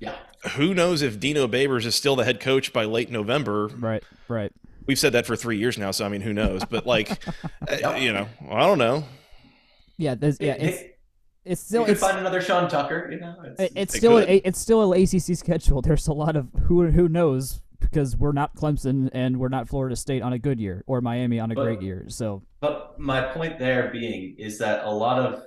Yeah. Who knows if Dino Babers is still the head coach by late November? Right, right. We've said that for 3 years now, so I mean, who knows? But like, you know, I don't know. Yeah, it's still. You could find another Sean Tucker. You know, it's still an ACC schedule. There's a lot of who knows, because we're not Clemson and we're not Florida State on a good year or Miami on a great year. So, but my point there being is that a lot of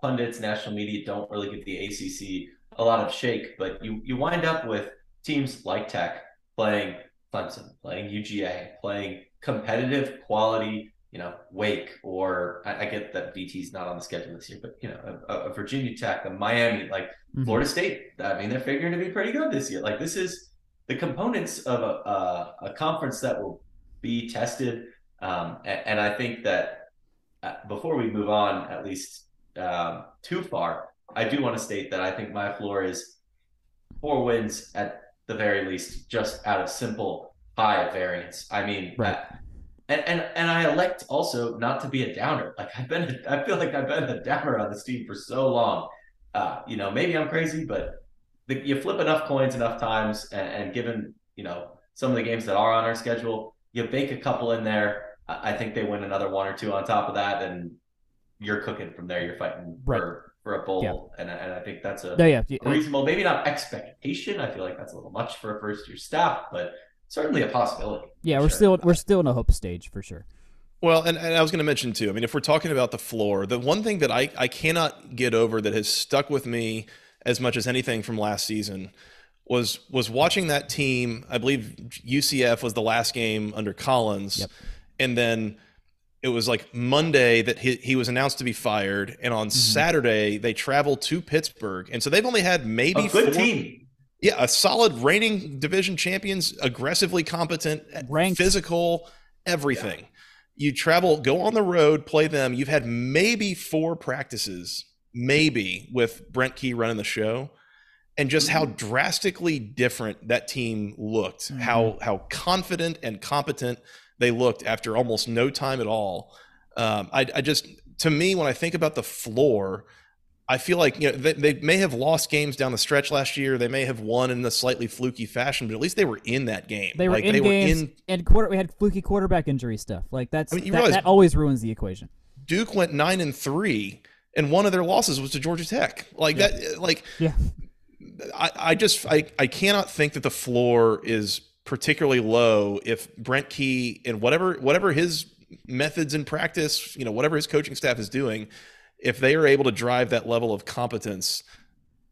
pundits, national media don't really give the ACC a lot of shake, but you wind up with teams like Tech playing Clemson, playing UGA, playing competitive quality, you know, Wake, or I get that VT's not on the schedule this year, but you know, a Virginia Tech, a Miami, like Florida State. I mean, they're figuring to be pretty good this year. Like this is the components of a conference that will be tested. And I think that before we move on, at least too far, I do want to state that I think my floor is 4 wins at the very least, just out of simple high variance. I mean, right. And I elect also not to be a downer. Like I feel like I've been a downer on this team for so long. You know, maybe I'm crazy, but you flip enough coins enough times, and given, you know, some of the games that are on our schedule, you bake a couple in there. I think they win another 1 or 2 on top of that, and you're cooking from there. You're fighting for a bowl, yeah. and I think that's a reasonable, maybe not expectation. I feel like that's a little much for a first-year staff, but certainly a possibility. Yeah, we're still in a hope stage for sure. Well, and I was going to mention too, I mean, if we're talking about the floor, the one thing that I cannot get over that has stuck with me as much as anything from last season was watching that team. I believe UCF was the last game under Collins, and then it was like Monday that he was announced to be fired, and on Saturday they traveled to Pittsburgh, and so they've only had maybe a good team. Yeah, a solid reigning division champions, aggressively competent, ranked, physical, everything. Yeah. You travel, go on the road, play them. You've had maybe 4 practices, maybe, with Brent Key running the show, and just how drastically different that team looked, how confident and competent they looked after almost no time at all. I just, to me, when I think about the floor, I feel like, you know, they may have lost games down the stretch last year. They may have won in a slightly fluky fashion, but at least they were in that game. They were like, we had fluky quarterback injury stuff. Like that's, I mean, that always ruins the equation. Duke went 9-3, and one of their losses was to Georgia Tech. Like that, like, I cannot think that the floor is particularly low if Brent Key and whatever his methods and practice, you know, whatever his coaching staff is doing, if they are able to drive that level of competence,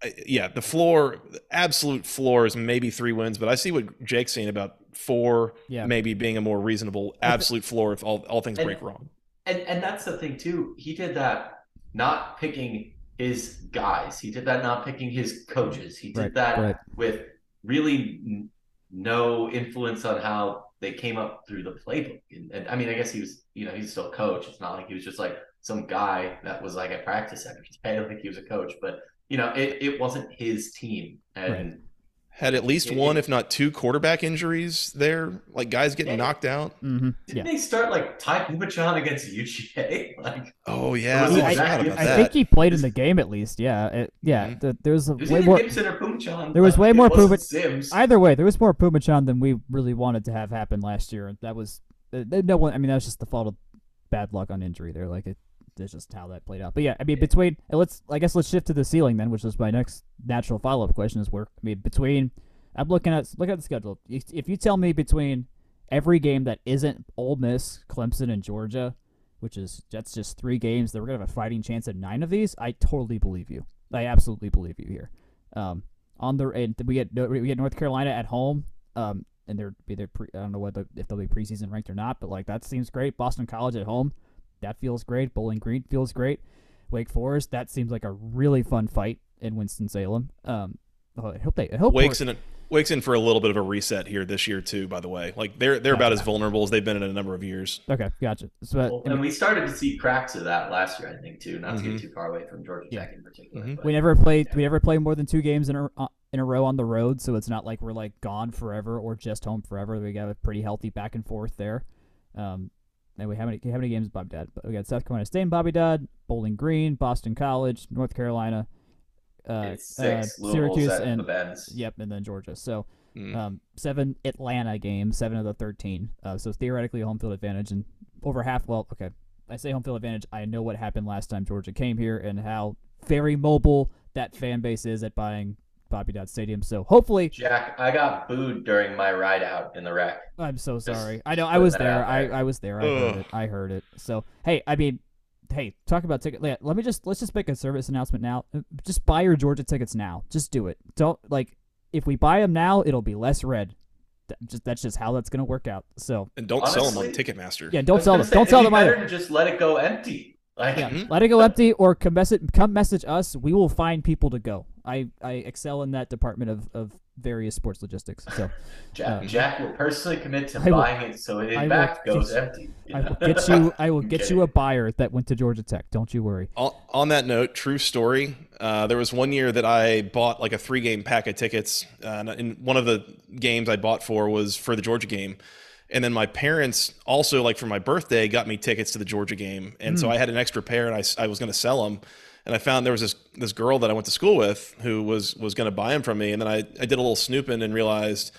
the floor, absolute floor is maybe 3 wins, but I see what Jake's saying about 4, maybe being a more reasonable absolute floor if all things break wrong. And that's the thing too. He did that not picking his guys. He did that not picking his coaches. He did that with really no influence on how they came up through the playbook. And I mean, I guess he was, you know, he's still a coach. It's not like he was just like some guy that was like at practice every day. I don't think he was a coach, but you know, it wasn't his team. And had at least one, if not 2 quarterback injuries there, like guys getting knocked out. Didn't they start like Ty Pumachan against UGA? Like, I think he played in the game at least. Either way, there was more Pumachan than we really wanted to have happen last year. That was that was just the fault of bad luck on injury there. Like it's just how that played out. But yeah, I mean, let's shift to the ceiling then, which is my next natural follow-up question is I'm looking at the schedule. If you tell me between every game that isn't Ole Miss, Clemson, and Georgia, that's just 3 games that we're gonna have a fighting chance at 9 of these, I totally believe you. I absolutely believe you here. We get North Carolina at home. And I don't know if they'll be preseason ranked or not, but like that seems great. Boston College at home, that feels great. Bowling Green feels great. Wake Forest, that seems like a really fun fight in Winston-Salem. Wake's in for a little bit of a reset here this year too. By the way, like they're about as vulnerable as they've been in a number of years. Okay, gotcha. So, we started to see cracks of that last year, I think, too. Not to get too far away from Georgia Tech in particular. But, we never play more than 2 games in a row on the road, so it's not like we're like gone forever or just home forever. We got a pretty healthy back and forth there. Anyway, how many games is Bobby Dodd? We got South Carolina State and Bobby Dodd, Bowling Green, Boston College, North Carolina, Syracuse, and yep, and then Georgia. So 7 Atlanta games, 7 of the 13. So theoretically, home field advantage and over half. Well, okay, I say home field advantage. I know what happened last time Georgia came here and how very mobile that fan base is at buying Bobby Dodd Stadium. So hopefully, Jack, I got booed during my ride out in the wreck. I'm so sorry. Just I know I was there. I was there. I heard it. So hey, I mean, hey, talk about ticket. Let's just make a service announcement now. Just buy your Georgia tickets now. Just do it. Don't like if we buy them now, it'll be less red. That's just how that's gonna work out. So and don't honestly, sell them on Ticketmaster. Yeah, don't sell them. Don't sell them either. Just let it go empty. Like, yeah, let it go empty, or come message us. We will find people to go. I excel in that department of various sports logistics. So Jack will personally commit to buying it, so it in fact goes empty. I will get you a buyer that went to Georgia Tech. Don't you worry. On that note, true story. There was one year that I bought like a 3-game pack of tickets, and one of the games I bought for was for the Georgia game. And then my parents also, like for my birthday, got me tickets to the Georgia game. And so I had an extra pair, and I was going to sell them. And I found there was this girl that I went to school with who was going to buy them from me. And then I did a little snooping and realized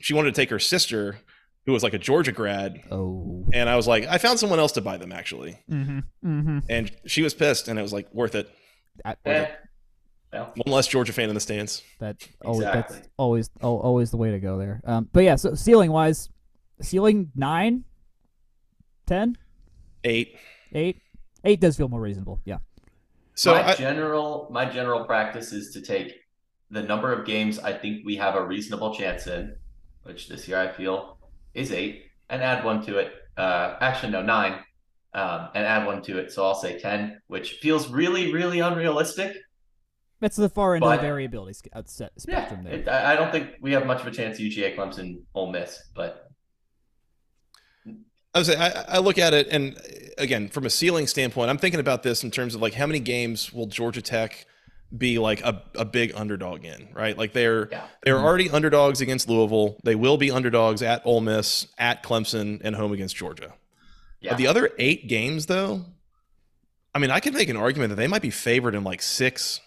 she wanted to take her sister, who was like a Georgia grad. Oh. And I was like, I found someone else to buy them, actually. And she was pissed, and it was like worth it. Well, one less Georgia fan in the stands. That's always the way to go there. But yeah, so ceiling-wise, ceiling 9, 10? 8. 8? 8 does feel more reasonable, yeah. So my general practice is to take the number of games I think we have a reasonable chance in, which this year I feel is 8, and add 1 to it. Actually, no, 9, and add 1 to it. So I'll say 10, which feels really, really unrealistic. That's the far end of the variability spectrum there. I don't think we have much of a chance at UGA, Clemson, Ole Miss, but I would say I look at it, and again, from a ceiling standpoint, I'm thinking about this in terms of like how many games will Georgia Tech be like a big underdog in, right? Like they're already underdogs against Louisville. They will be underdogs at Ole Miss, at Clemson, and home against Georgia. Yeah. The other 8 games, though, I mean, I could make an argument that they might be favored in like 6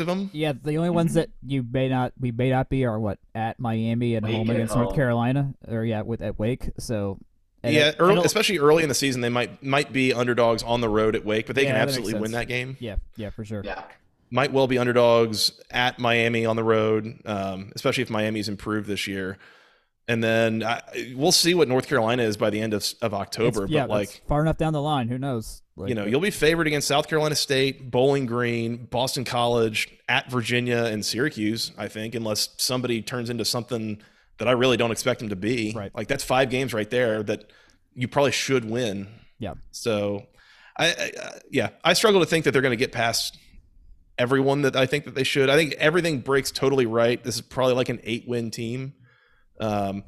of them. Yeah, the only ones that we may not be are what, at Miami and home against North Carolina, or at Wake. So yeah, especially early in the season, they might be underdogs on the road at Wake, but they can absolutely win that game. Yeah, for sure. Yeah, might well be underdogs at Miami on the road, especially if Miami's improved this year. And then we'll see what North Carolina is by the end of October. It's far enough down the line, who knows? You'll be favored against South Carolina State, Bowling Green, Boston College, at Virginia, and Syracuse, I think, unless somebody turns into something that I really don't expect them to be. Right. Like, that's 5 games right there that you probably should win. Yeah. So, I struggle to think that they're going to get past everyone that I think that they should. I think everything breaks totally right. This is probably like an 8-win team. But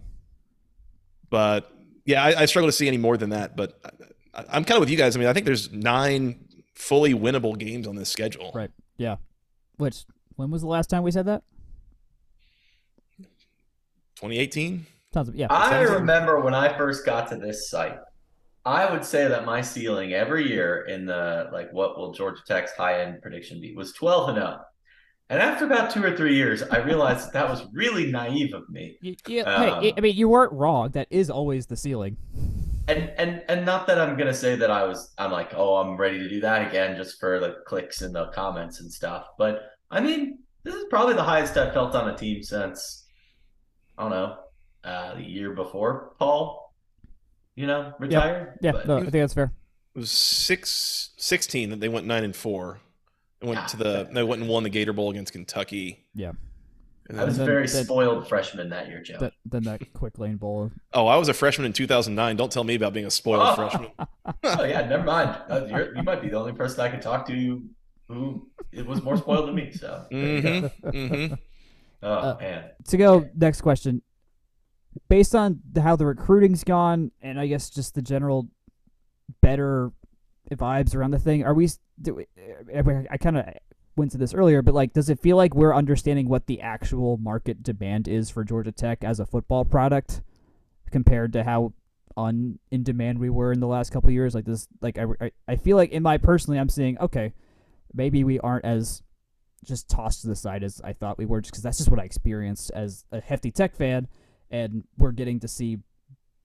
yeah, I struggle to see any more than that, but I'm kind of with you guys. I mean, I think there's 9 fully winnable games on this schedule. Right. Yeah. Which, when was the last time we said that? 2018. Yeah. I remember when I first got to this site, I would say that my ceiling every year in the, like, what will Georgia Tech's high end prediction be, was 12-0. And after about 2 or 3 years, I realized that was really naive of me. Yeah, hey, I mean, you weren't wrong. That is always the ceiling. And not that I'm going to say that I'm like, oh, I'm ready to do that again just for the clicks and the comments and stuff. But, I mean, this is probably the highest I've felt on a team since, I don't know, the year before Paul, retired. Yeah, no, I think that's fair. It was 16 that they went 9-4. They went and won the Gator Bowl against Kentucky. Yeah. I was a very spoiled freshman that year, Joe. Then that Quick Lane Bowl. Oh, I was a freshman in 2009. Don't tell me about being a spoiled freshman. Oh, yeah, never mind. You might be the only person I could talk to who it was more spoiled than me. So. Man. To go next question. Based on how the recruiting's gone and I guess just the general better vibes around the thing, I kind of went to this earlier, but like, does it feel like we're understanding what the actual market demand is for Georgia Tech as a football product compared to how on in demand we were in the last couple of years. Like this, like I feel like in my personally, I'm seeing, okay, maybe we aren't as just tossed to the side as I thought we were, just because that's just what I experienced as a hefty Tech fan, and we're getting to see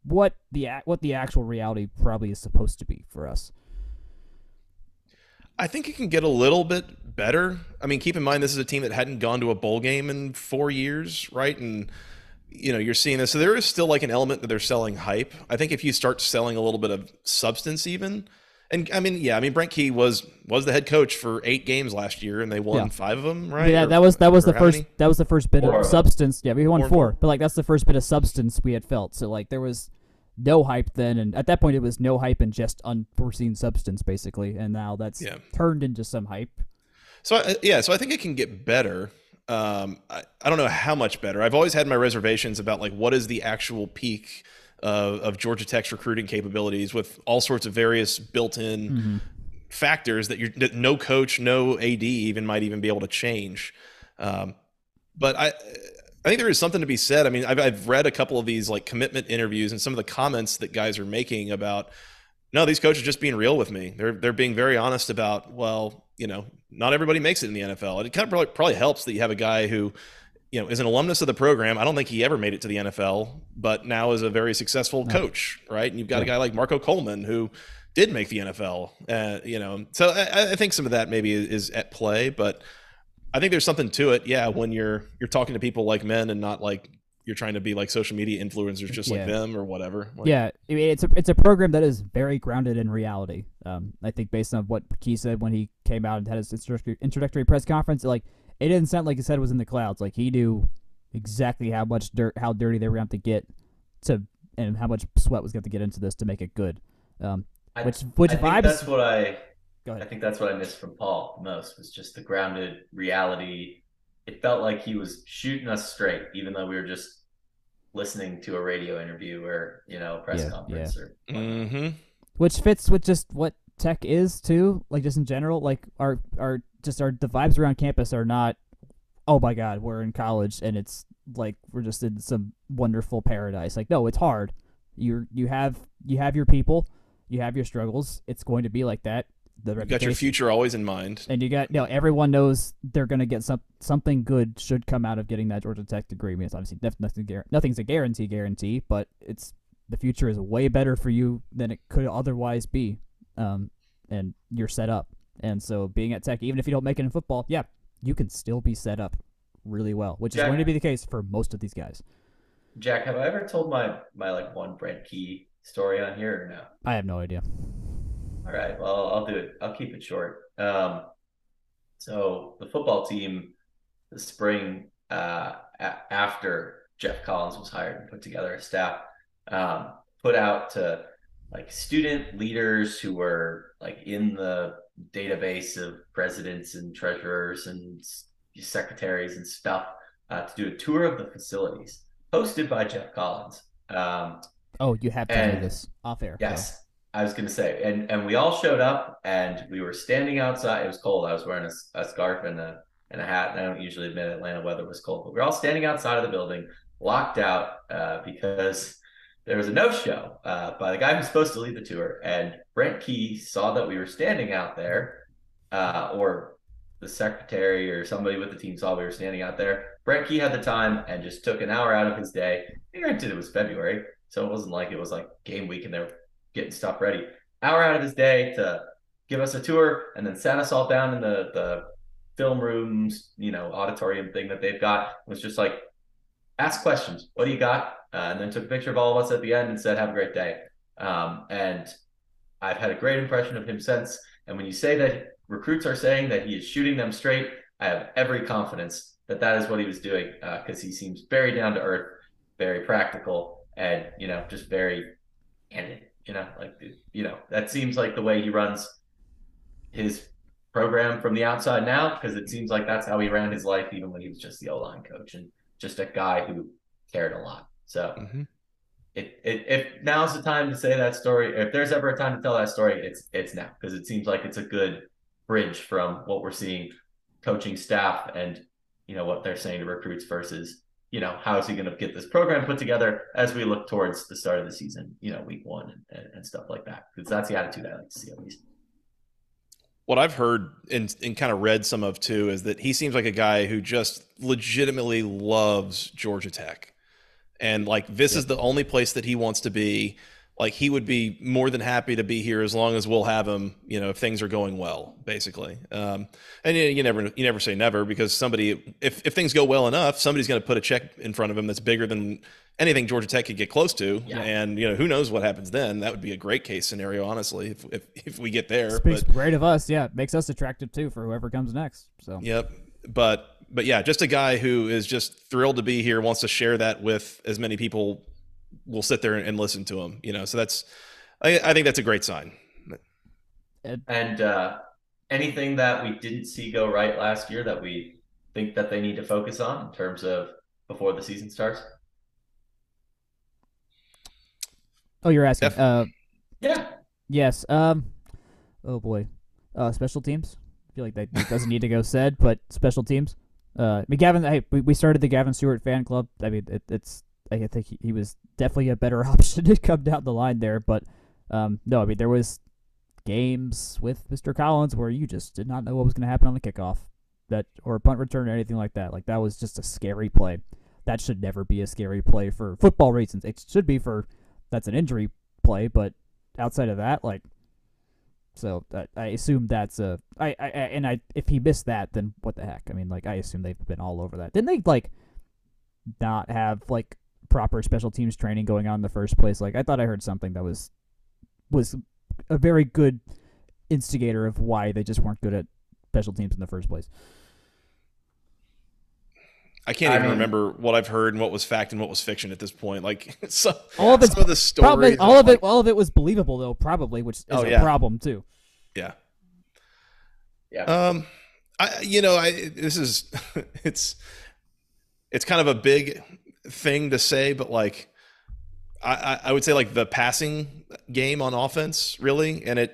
what the actual reality probably is supposed to be for us. I think it can get a little bit better. I mean, keep in mind, this is a team that hadn't gone to a bowl game in 4 years, right? And, you know, you're seeing this. So there is still like an element that they're selling hype. I think if you start selling a little bit of substance even, and I mean, yeah, I mean, Brent Key was the head coach for 8 games last year, and they won 5 of them, right? Yeah, that was the first bit of substance. Yeah, we won 4, but like that's the first bit of substance we had felt. So like there was no hype then, and at that point it was no hype and just unforeseen substance basically, and now that's turned into some hype. So yeah, so I think it can get better. I don't know how much better. I've always had my reservations about like what is the actual peak of Georgia Tech's recruiting capabilities, with all sorts of various built-in factors that no coach, no AD even might even be able to change. But I think there is something to be said. I mean, I've read a couple of these like commitment interviews and some of the comments that guys are making about, no, these coaches just being real with me. They're being very honest about, well, you know, not everybody makes it in the NFL. And it kind of probably helps that you have a guy who, you know, is an alumnus of the program. I don't think he ever made it to the NFL, but now is a very successful coach, right? And you've got a guy like Marco Coleman who did make the NFL, you know. So I think some of that maybe is at play, but I think there's something to it, yeah, when you're talking to people like men and not like you're trying to be like social media influencers just like them or whatever. Like, yeah, I mean, it's a program that is very grounded in reality. I think based on what Key said when he came out and had his introductory press conference, like it didn't sound like his head was in the clouds. Like he knew exactly how dirty they were going to get to, and how much sweat was going to get into this to make it good. I think that's what I missed from Paul the most, was just the grounded reality. It felt like he was shooting us straight, even though we were just listening to a radio interview or, you know, a press conference. Yeah. Or which fits with just what Tech is too, like just in general. Like the vibes around campus are not, oh my God, we're in college and it's like we're just in some wonderful paradise. Like, no, it's hard. You have your people, you have your struggles. It's going to be like that. You got your future always in mind, and everyone knows they're going to get something good should come out of getting that Georgia Tech degree. I mean, it's obviously nothing's a guarantee, but it's the future is way better for you than it could otherwise be, and you're set up. And so being at Tech, even if you don't make it in football, you can still be set up really well, which is going to be the case for most of these guys. Jack, have I ever told my like one Brent Key story on here or no? I have no idea. All right. Well, I'll do it. I'll keep it short. So the football team, the spring after Jeff Collins was hired and put together a staff, put out to like student leaders who were like in the database of presidents and treasurers and secretaries and stuff to do a tour of the facilities hosted by Jeff Collins. Oh, you have to do this off air. Yes. So. I was going to say, and we all showed up, and we were standing outside. It was cold. I was wearing a scarf and a hat, and I don't usually admit Atlanta weather was cold, but we were all standing outside of the building, locked out because there was a no-show by the guy who's supposed to lead the tour. And Brent Key saw that we were standing out there, or the secretary or somebody with the team saw we were standing out there. Brent Key had the time and just took an hour out of his day. Granted, it was February, so it wasn't like it was like game week and there were getting stuff ready. Hour out of his day to give us a tour, and then sat us all down in the film rooms, you know, auditorium thing that they've got. It was just like, ask questions. What do you got? And then took a picture of all of us at the end and said, have a great day. And I've had a great impression of him since. And when you say that recruits are saying that he is shooting them straight, I have every confidence that that is what he was doing, because he seems very down to earth, very practical, and, you know, just very candid. You know, like, you know, that seems like the way he runs his program from the outside now, because it seems like that's how he ran his life, even when he was just the O-line coach and just a guy who cared a lot. So if now's the time to say that story, if there's ever a time to tell that story, it's now, because it seems like it's a good bridge from what we're seeing coaching staff and, you know, what they're saying to recruits versus you know, how is he going to get this program put together as we look towards the start of the season, you know, week 1 and stuff like that, because that's the attitude I like to see, at least. What I've heard and kind of read some of too is that he seems like a guy who just legitimately loves Georgia Tech, and like this is the only place that he wants to be. Like, he would be more than happy to be here as long as we'll have him, you know, if things are going well, basically. And you never say never, because somebody, if things go well enough, somebody's going to put a check in front of him that's bigger than anything Georgia Tech could get close to. Yeah. And, you know, who knows what happens then. That would be a great case scenario, honestly, if we get there. Speaks great of us. Yeah. Makes us attractive too for whoever comes next. So, yep. But yeah, just a guy who is just thrilled to be here, wants to share that with as many people will sit there and listen to him, you know? So that's, I think that's a great sign. And anything that we didn't see go right last year that we think that they need to focus on in terms of before the season starts? Oh, you're asking. Yeah. Yes. Oh boy. Special teams. I feel like that doesn't need to go said, but special teams. Gavin, hey, we started the Gavin Stewart fan club. I mean, it's, I think he was definitely a better option to come down the line there, but no, I mean, there was games with Mr. Collins where you just did not know what was going to happen on the kickoff, that or a punt return or anything like that. Like, that was just a scary play. That should never be a scary play for football reasons. It should be for, that's an injury play, but outside of that, like, so I assume that's a, I if he missed that, then what the heck? I mean, like, I assume they've been all over that. Didn't they like not have like proper special teams training going on in the first place? Like, I thought I heard something that was a very good instigator of why they just weren't good at special teams in the first place. I can't even remember what I've heard and what was fact and what was fiction at this point. Like, so all of, some of the story, probably, all of like, it, all of it was believable though, probably, which is a problem too. Yeah. Yeah. It's kind of a big thing to say, but like I would say like the passing game on offense really, and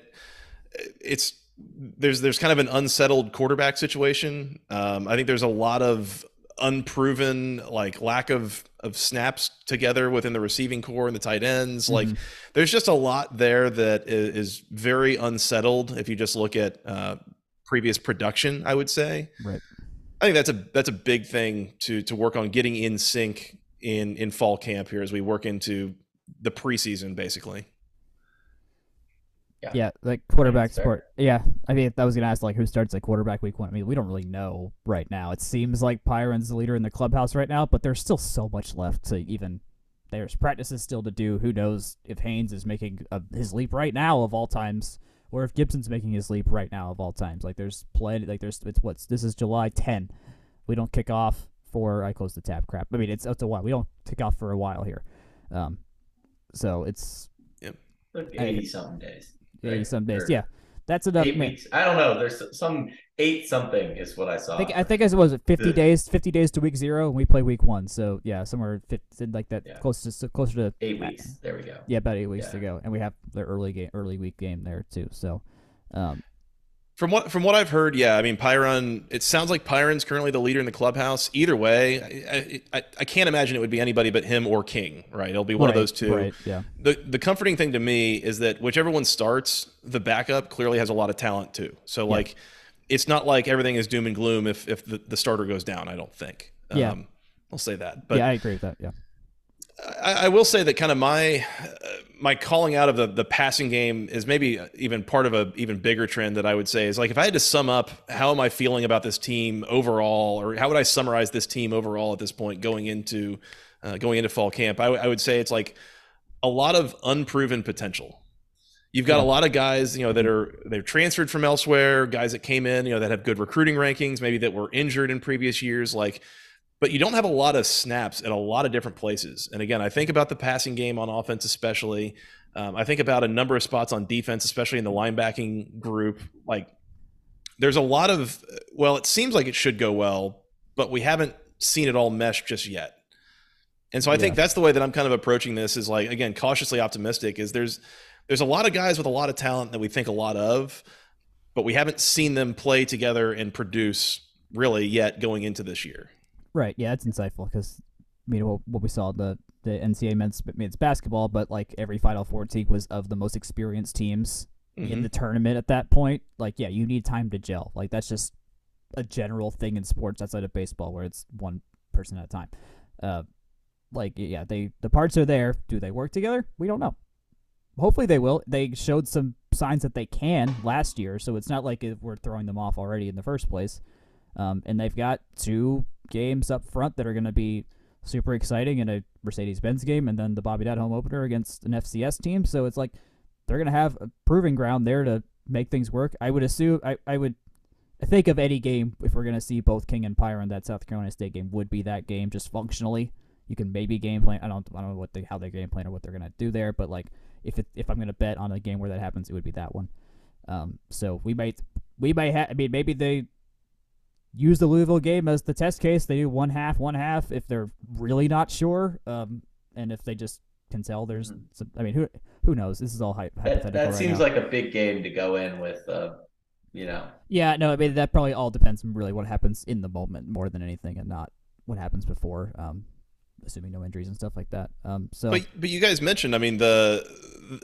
it's there's kind of an unsettled quarterback situation. I think there's a lot of unproven, like, lack of snaps together within the receiving core and the tight ends. Mm-hmm. Like, there's just a lot there that is very unsettled if you just look at previous production, I would say. Right. I think that's a big thing to work on, getting in sync in fall camp here as we work into the preseason, basically. Yeah, like quarterback support. Yeah, I mean, I was going to ask, like, who starts at quarterback week 1. I mean, we don't really know right now. It seems like Pyron's the leader in the clubhouse right now, but there's still so much left to even – there's practices still to do. Who knows if Haynes is making his leap right now of all times, or if Gibson's making his leap right now of all times. Like, there's plenty – like, there's – it's what's – this is July 10. We don't kick off for – I closed the tab, crap. I mean, it's a while. We don't kick off for a while here. So it's – Yep. 80-something days. Yeah, some days. Yeah, that's enough. 8 weeks. I don't know. There's some 8 something is what I saw. I think it was 50 days to week 0, and we play week 1. So yeah, somewhere 50, like that, yeah. closer to 8 weeks. There we go. Yeah, about 8 weeks to go, and we have the early week game there too. So, from what I've heard, yeah, I mean, Pyron. It sounds like Pyron's currently the leader in the clubhouse. Either way, I can't imagine it would be anybody but him or King. Right? It'll be one of those two. Right. Yeah. The comforting thing to me is that whichever one starts, the backup clearly has a lot of talent too. So like, it's not like everything is doom and gloom if the starter goes down. I don't think. Yeah. I'll say that. But yeah, I agree with that. Yeah. I will say that kind of my calling out of the passing game is maybe even part of a even bigger trend that I would say is, like, if I had to sum up how am I feeling about this team overall, or how would I summarize this team overall at this point going into fall camp, I would say it's like a lot of unproven potential. You've got a lot of guys, you know, that they've transferred from elsewhere, guys that came in, you know, that have good recruiting rankings, maybe that were injured in previous years, like. But you don't have a lot of snaps at a lot of different places. And again, I think about the passing game on offense especially. I think about a number of spots on defense, especially in the linebacking group. Like, there's a lot of, well, it seems like it should go well, but we haven't seen it all mesh just yet. And so I think that's the way that I'm kind of approaching this is, like, again, cautiously optimistic, is there's a lot of guys with a lot of talent that we think a lot of, but we haven't seen them play together and produce really yet going into this year. Right, yeah, that's insightful, because mean, what we saw the NCAA men's basketball, but like every Final Four team was of the most experienced teams in the tournament at that point. Like, yeah, you need time to gel. Like, that's just a general thing in sports outside of baseball where it's one person at a time. Like, yeah, the parts are there. Do they work together? We don't know. Hopefully they will. They showed some signs that they can last year, so it's not like we're throwing them off already in the first place. And they've got two games up front that are going to be super exciting in a Mercedes-Benz game and then the Bobby Dodd home opener against an FCS team. So it's like they're going to have a proving ground there to make things work. I would assume I would think of any game, if we're going to see both King and Pyron, that South Carolina State game would be that game just functionally. You can maybe game plan. I don't know how they game plan or what they're going to do there, but like if I'm going to bet on a game where that happens, it would be that one. So we might have, I mean, maybe they use the Louisville game as the test case. They do one half if they're really not sure, and if they just can tell there's some, I mean, who knows? This is all hypothetical. That seems like a big game to go in with, you know. Yeah, no, I mean, that probably all depends on really what happens in the moment more than anything, and not what happens before, assuming no injuries and stuff like that. So, but you guys mentioned, I mean, the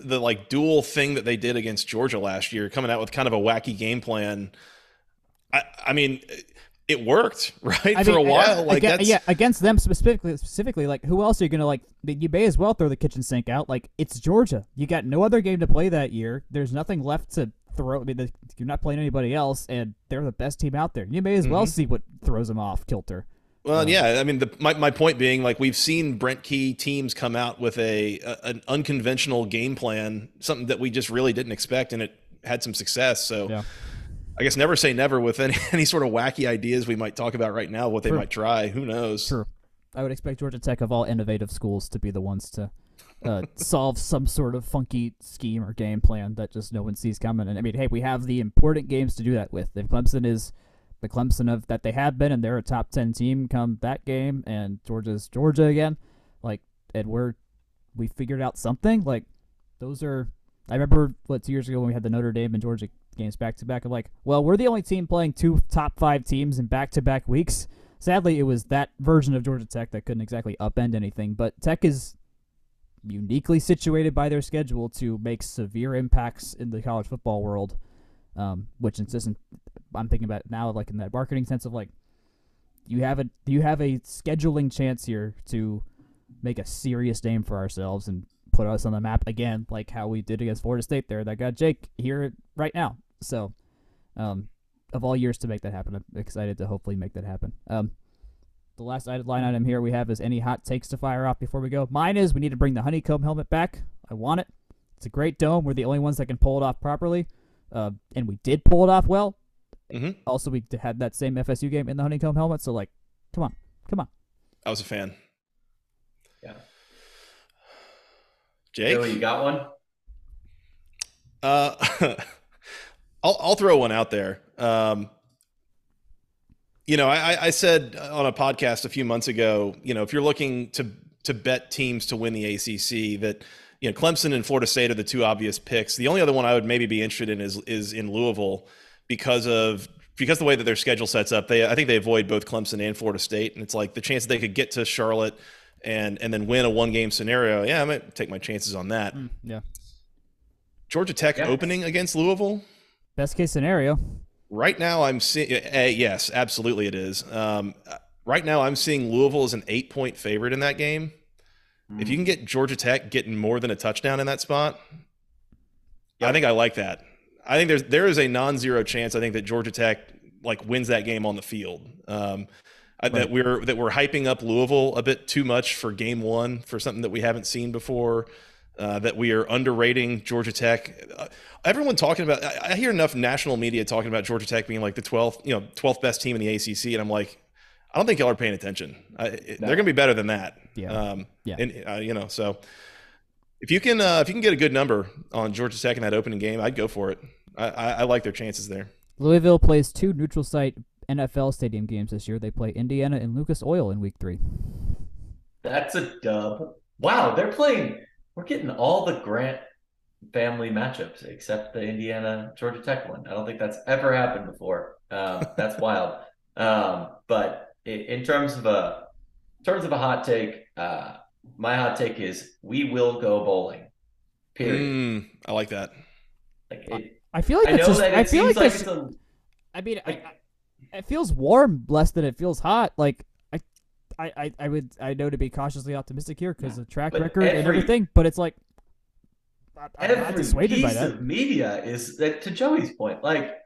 like dual thing that they did against Georgia last year, coming out with kind of a wacky game plan. I mean, it worked, right? For a while. Against them specifically, like, who else are you going to, like, you may as well throw the kitchen sink out. Like, it's Georgia. You got no other game to play that year. There's nothing left to throw. I mean, you're not playing anybody else, and they're the best team out there. You may as well see what throws them off kilter. Well, yeah, I mean, my point being, like, we've seen Brent Key teams come out with an unconventional game plan, something that we just really didn't expect, and it had some success, so... Yeah. I guess never say never with any sort of wacky ideas we might talk about right now, what they might try. Who knows? True. I would expect Georgia Tech, of all innovative schools, to be the ones to solve some sort of funky scheme or game plan that just no one sees coming. And I mean, hey, we have the important games to do that with. If Clemson is the Clemson of that they have been, and they're a top 10 team come that game, and Georgia's Georgia again, like, and we figured out something. Like, those are, I remember, 2 years ago when we had the Notre Dame and Georgia games back-to-back. I'm like, well, we're the only team playing two top-5 teams in back-to-back weeks. Sadly, it was that version of Georgia Tech that couldn't exactly upend anything, but Tech is uniquely situated by their schedule to make severe impacts in the college football world, which isn't, I'm thinking about now, like, in that marketing sense of, like, you have a scheduling chance here to make a serious name for ourselves and put us on the map again, like how we did against Florida State there. That got Jake here right now. So, of all years to make that happen, I'm excited to hopefully make that happen. The last line item here we have is any hot takes to fire off before we go. Mine is we need to bring the honeycomb helmet back. I want it. It's a great dome. We're the only ones that can pull it off properly. And we did pull it off well. Also, we had that same FSU game in the honeycomb helmet. So, like, come on. I was a fan. Yeah. Jake? Billy, you got one? I'll throw one out there. You know, I said on a podcast a few months ago, you know, if you're looking to bet teams to win the ACC, that, you know, Clemson and Florida State are the two obvious picks. The only other one I would maybe be interested in is in Louisville because the way that their schedule sets up. I think they avoid both Clemson and Florida State, and it's like the chance that they could get to Charlotte and then win a one-game scenario. Yeah, I might take my chances on that. Yeah. Georgia Tech opening against Louisville? Best case scenario. Right now I'm seeing yes, absolutely it is. Right now I'm seeing Louisville as an 8-point favorite in that game. If you can get Georgia Tech getting more than a touchdown in that spot, I think I like that. I think there is a non-zero chance I think that Georgia Tech, like, wins that game on the field. That we're hyping up Louisville a bit too much for game one, for something that we haven't seen before. That we are underrating Georgia Tech. Everyone talking about, I hear enough national media talking about Georgia Tech being like the 12th best team in the ACC, and I'm like, I don't think y'all are paying attention. They're gonna be better than that. Yeah. And you know, so if you can get a good number on Georgia Tech in that opening game, I'd go for it. I like their chances there. Louisville plays two neutral site NFL stadium games this year. They play Indiana and Lucas Oil in week 3. That's a dub. Wow, they're playing. We're getting all the Grant family matchups except the Indiana Georgia Tech one. I don't think that's ever happened before. That's wild. But in terms of a terms of a hot take, my hot take is we will go bowling. Period. I like that. I feel like it's. I feel like this. I mean, it feels warm less than it feels hot. Like I would. I know to be cautiously optimistic here because the track record and everything. But it's like I'm not dissuaded by that. Every piece of media is that. To Joey's point, like.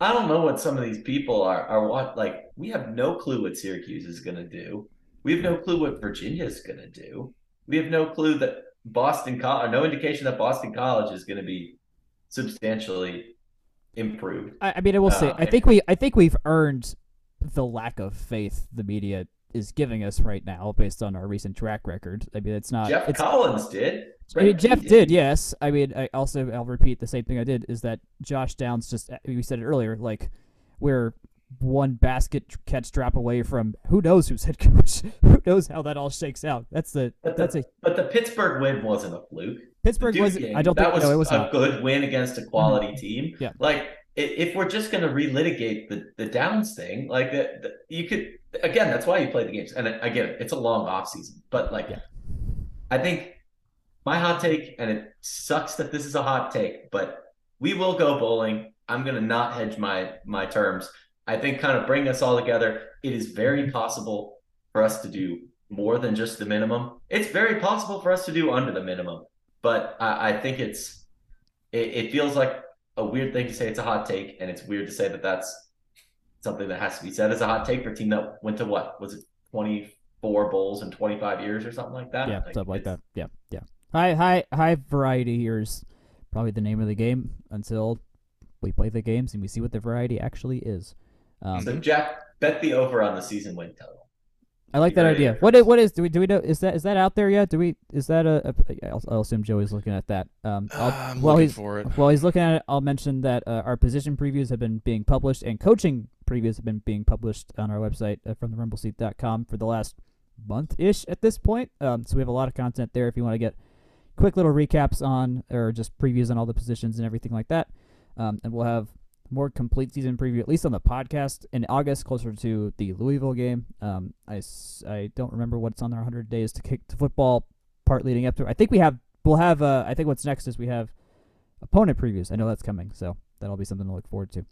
I don't know what some of these people are what, like, we have no clue what Syracuse is going to do. We have no clue what Virginia is going to do. We have no clue that Boston College, no indication that Boston College is going to be substantially improved. I mean, I will say, I think we've earned the lack of faith the media is giving us right now based on our recent track record. I mean, it's not Jeff Collins did. I mean, Jeff did, yes. I mean, I'll repeat the same thing I did, is that Josh Downs just, we said it earlier, like, we're one basket catch drop away from who knows who's head coach, who knows how that all shakes out. But the Pittsburgh win wasn't a fluke. Pittsburgh wasn't, I don't think, no, it was a good win against a quality team. Yeah. Like, if we're just going to relitigate the Downs thing, like, you could, again, that's why you play the games. And I get it, it's a long offseason, but, like, I think, my hot take, and it sucks that this is a hot take, but we will go bowling. I'm going to not hedge my terms. I think kind of bring us all together. It is very possible for us to do more than just the minimum. It's very possible for us to do under the minimum, but I think it feels like a weird thing to say it's a hot take, and it's weird to say that that's something that has to be said as a hot take for a team that went to what? Was it 24 bowls in 25 years or something like that? Yeah, something like that. Yeah. High variety here is probably the name of the game until we play the games and we see what the variety actually is. So Jack, bet the over on the season win total. I like that idea. What is do we know is that out there yet? I'll assume Joey's looking at that. While he's looking at it, I'll mention that our position previews have been being published and coaching previews have been being published on our website from therumble.com for the last month ish at this point. So we have a lot of content there if you want to get quick little recaps on, or just previews on all the positions and everything like that. And we'll have more complete season preview, at least on the podcast, in August, closer to the Louisville game. I don't remember what's on our 100 days to kick to football part leading up to. I think I think what's next is we have opponent previews. I know that's coming, so that'll be something to look forward to.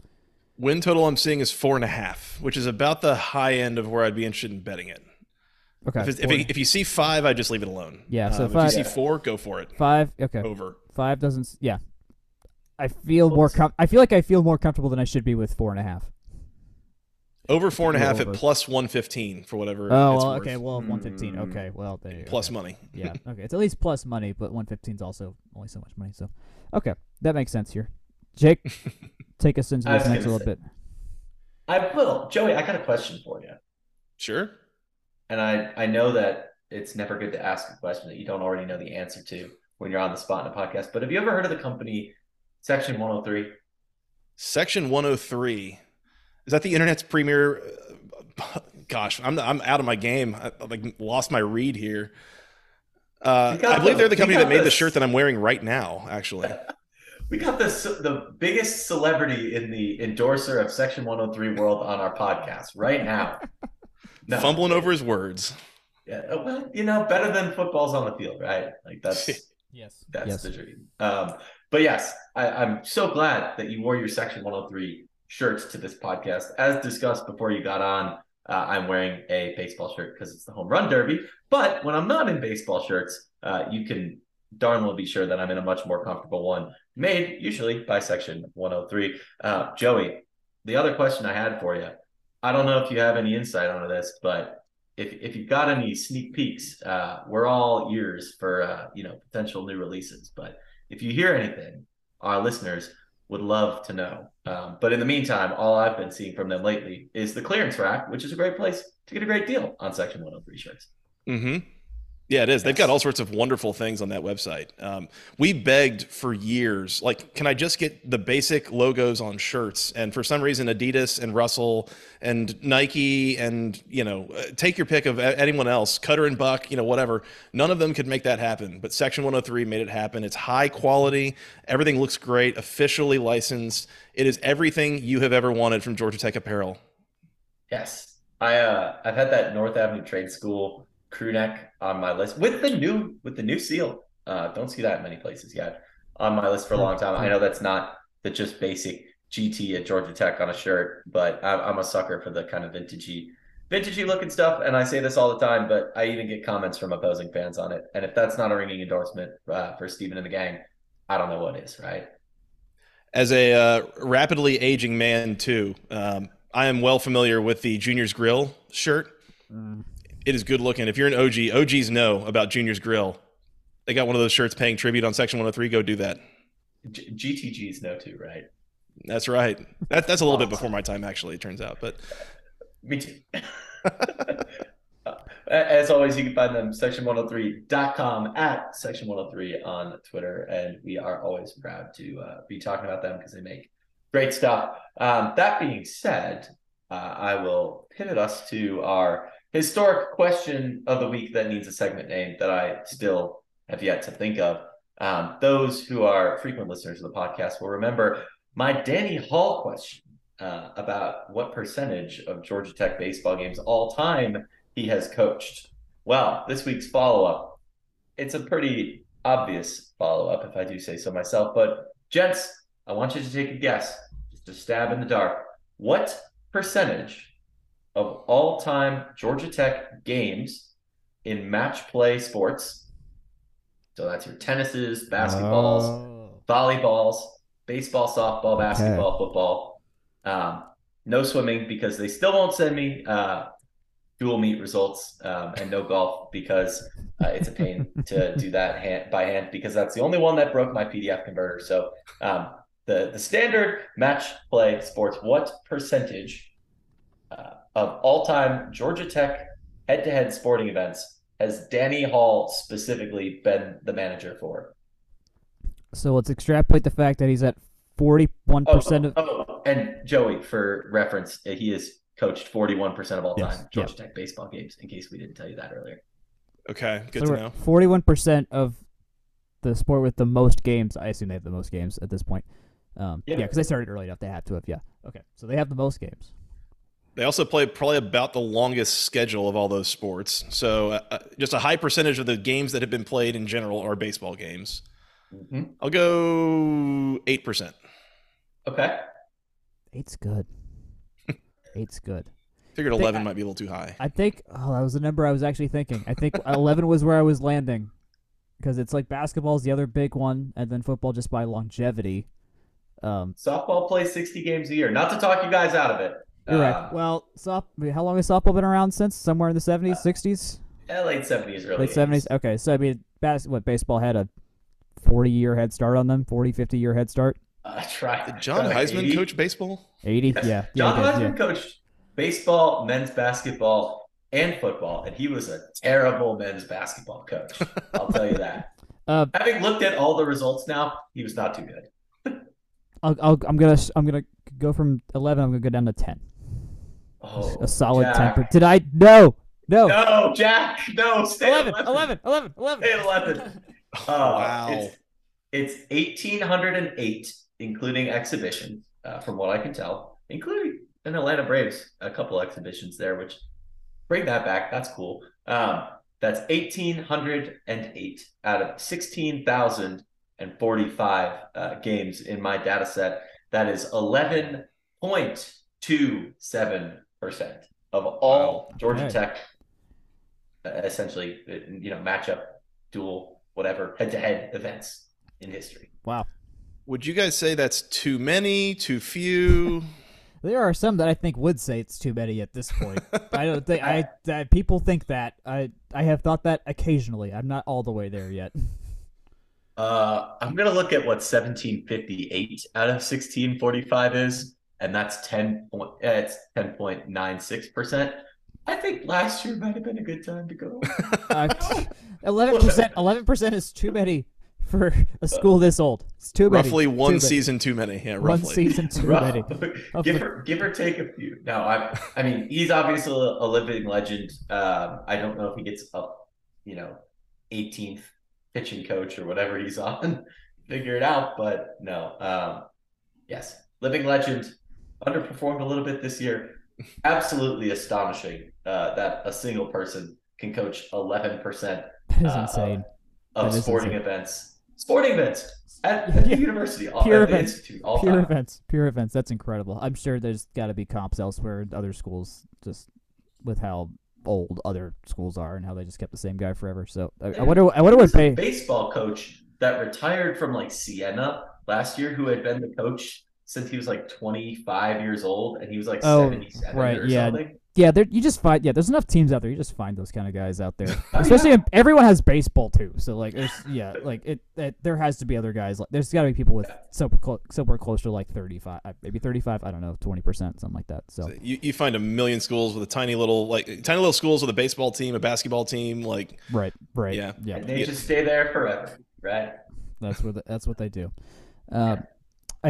Win total I'm seeing is 4.5, which is about the high end of where I'd be interested in betting it. Okay. If you see 5, I just leave it alone. Yeah. So if you see 4, go for it. 5. Okay. Over. 5 doesn't. Yeah. I feel like I feel more comfortable than I should be with 4.5. Over 4.5 at +115 for whatever. Oh, it's worth. Okay. Well, 115. Okay. Well, there you go. Plus money. Yeah. Okay. It's at least plus money, but 115 is also only so much money. So, okay, that makes sense here. Jake, take us into this next little bit. I will, Joey. I got a question for you. Sure. And I know that it's never good to ask a question that you don't already know the answer to when you're on the spot in a podcast. But have you ever heard of the company Section 103? Section 103. Is that the internet's premier? Gosh, I'm out of my game. I like lost my read here. I believe they're the company that made the shirt that I'm wearing right now, actually. We got the biggest celebrity in the endorser of Section 103 world on our podcast right now. No. Fumbling over his words. Yeah, well, better than football's on the field, right? Like that's that's the dream. But yes, I'm so glad that you wore your Section 103 shirts to this podcast. As discussed before you got on, I'm wearing a baseball shirt because it's the home run derby. But when I'm not in baseball shirts, you can darn well be sure that I'm in a much more comfortable one, made usually by Section 103. Joey, the other question I had for you. I don't know if you have any insight onto this, but if you've got any sneak peeks, we're all ears for potential new releases. But if you hear anything, our listeners would love to know. But in the meantime, all I've been seeing from them lately is the clearance rack, which is a great place to get a great deal on Section 103 shirts. Mm-hmm. Yeah, it is. Yes. They've got all sorts of wonderful things on that website. We begged for years, like, can I just get the basic logos on shirts? And for some reason, Adidas and Russell and Nike and, take your pick of anyone else, Cutter and Buck, whatever. None of them could make that happen. But Section 103 made it happen. It's high quality. Everything looks great, officially licensed. It is everything you have ever wanted from Georgia Tech Apparel. Yes. I've had that North Avenue Trade School crew neck on my list with the new seal. Don't see that in many places yet on my list for a long time. I know that's not the just basic GT at Georgia Tech on a shirt, but I'm a sucker for the kind of vintagey looking stuff. And I say this all the time, but I even get comments from opposing fans on it. And if that's not a ringing endorsement for Steven and the gang, I don't know what is, right? As a rapidly aging man too, I am well familiar with the Junior's Grill shirt. It is good looking. If you're an OG, OGs know about Junior's Grill. They got one of those shirts paying tribute on Section 103. Go do that. GTGs know too, right? That's right. That's a little bit before my time, actually, it turns out. But me too. As always, you can find them section103.com at section103 on Twitter, and we are always proud to be talking about them because they make great stuff. That being said, I will pivot us to our historic question of the week that needs a segment name that I still have yet to think of. Those who are frequent listeners of the podcast will remember my Danny Hall question about what percentage of Georgia Tech baseball games all time he has coached. Well, this week's follow-up, it's a pretty obvious follow-up, if I do say so myself. But, gents, I want you to take a guess, just a stab in the dark. What percentage of all-time Georgia Tech games in match play sports, so that's your tennises, basketballs, volleyballs, baseball, softball, basketball, football. No swimming because they still won't send me dual meet results, and no golf because it's a pain to do that by hand because that's the only one that broke my PDF converter. So the standard match play sports, what percentage of all-time Georgia Tech head-to-head sporting events has Danny Hall specifically been the manager for? So let's extrapolate the fact that he's at 41% of... And Joey, for reference, he has coached 41% of all time Georgia Tech baseball games, in case we didn't tell you that earlier. Okay, good to know. 41% of the sport with the most games. I assume they have the most games at this point. Because they started early enough. They had to have, Okay, so they have the most games. They also play probably about the longest schedule of all those sports. So just a high percentage of the games that have been played in general are baseball games. Mm-hmm. I'll go 8%. Okay. 8's good. 8's good. Figured 11 might be a little too high. I think that was the number I was actually thinking. I think 11 was where I was landing because it's like basketball is the other big one, and then football just by longevity. Softball plays 60 games a year. Not to talk you guys out of it. You're right. Well, how long has softball been around since? Somewhere in the 70s, 60s? Late 70s, really. Late 70s. Okay, so I mean, baseball had a 40-year head start on them, 40, 50-year head start. Did John Heisman coach baseball? 80, yeah. John Heisman coached baseball, men's basketball, and football, and he was a terrible men's basketball coach. I'll tell you that. Having looked at all the results now, he was not too good. I'm gonna go from 11. I'm gonna go down to 10. Oh, a solid Jack. 10%. Did I? No. No, Jack. No, stay 11. 11. Stay 11. Wow. It's 1,808, including exhibitions, from what I can tell, including an Atlanta Braves, a couple exhibitions there, which bring that back. That's cool. That's 1,808 out of 16,045 games in my data set. That is 11.27% of all Georgia Tech, essentially, matchup, dual, whatever, head-to-head events in history. Wow. Would you guys say that's too many, too few? There are some that I think would say it's too many at this point. I don't think people think that. I have thought that occasionally. I'm not all the way there yet. I'm going to look at what 1758 out of 1645 is, and that's 10.96%. I think last year might have been a good time to go. 11%. 11% is too many for a school this old. It's too many. Roughly one season too many. Yeah, roughly. One season too many. Give or take a few. No, I mean, he's obviously a living legend. I don't know if he gets up, 18th pitching coach or whatever he's on, figure it out. But no, yes, living legend, underperformed a little bit this year. absolutely astonishing that a single person can coach 11% of sporting events. Sporting events at the university, at the institute, all pure time. Pure events. That's incredible. I'm sure there's got to be comps elsewhere in other schools, just with how old other schools are and how they just kept the same guy forever. So I wonder what pay. Baseball coach that retired from like Siena last year, who had been the coach since he was like 25 years old, and he was like 77 something. Yeah, there's enough teams out there. You just find those kind of guys out there. Especially if everyone has baseball too. So like there has to be other guys. Like, there's got to be people with somewhere close to like 35, maybe 35, I don't know, 20%, something like that. So you find a million schools with a tiny little schools with a baseball team, a basketball team, like right. Yeah. And they just stay there forever, right? That's what they do. I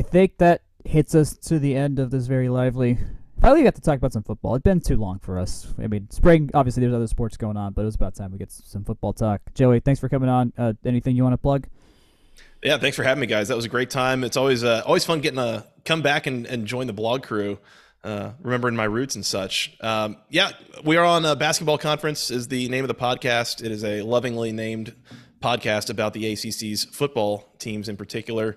think that hits us to the end of this very lively. Finally got to talk about some football. It's been too long for us. I mean, spring, obviously there's other sports going on, but it was about time we get some football talk. Joey, thanks for coming on. Anything you want to plug? Yeah, thanks for having me, guys. That was a great time. It's always fun getting a come back and join the blog crew, remembering my roots and such. We are on a Basketball Conference is the name of the podcast. It is a lovingly named podcast about the ACC's football teams in particular.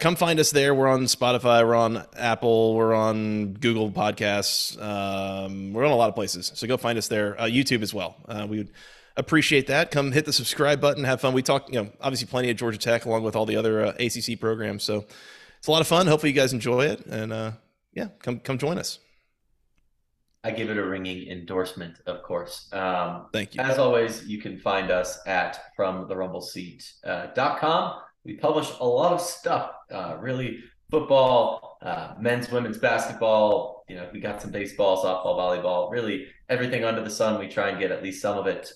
Come find us there. We're on Spotify. We're on Apple. We're on Google Podcasts. We're on a lot of places. So go find us there. YouTube as well. We would appreciate that. Come hit the subscribe button. Have fun. We talk, obviously plenty of Georgia Tech along with all the other ACC programs. So it's a lot of fun. Hopefully you guys enjoy it. And come join us. I give it a ringing endorsement, of course. Thank you. As always, you can find us at FromTheRumbleSeat.com. We publish a lot of stuff, really football, men's, women's basketball. We got some baseball, softball, volleyball, really everything under the sun. We try and get at least some of it.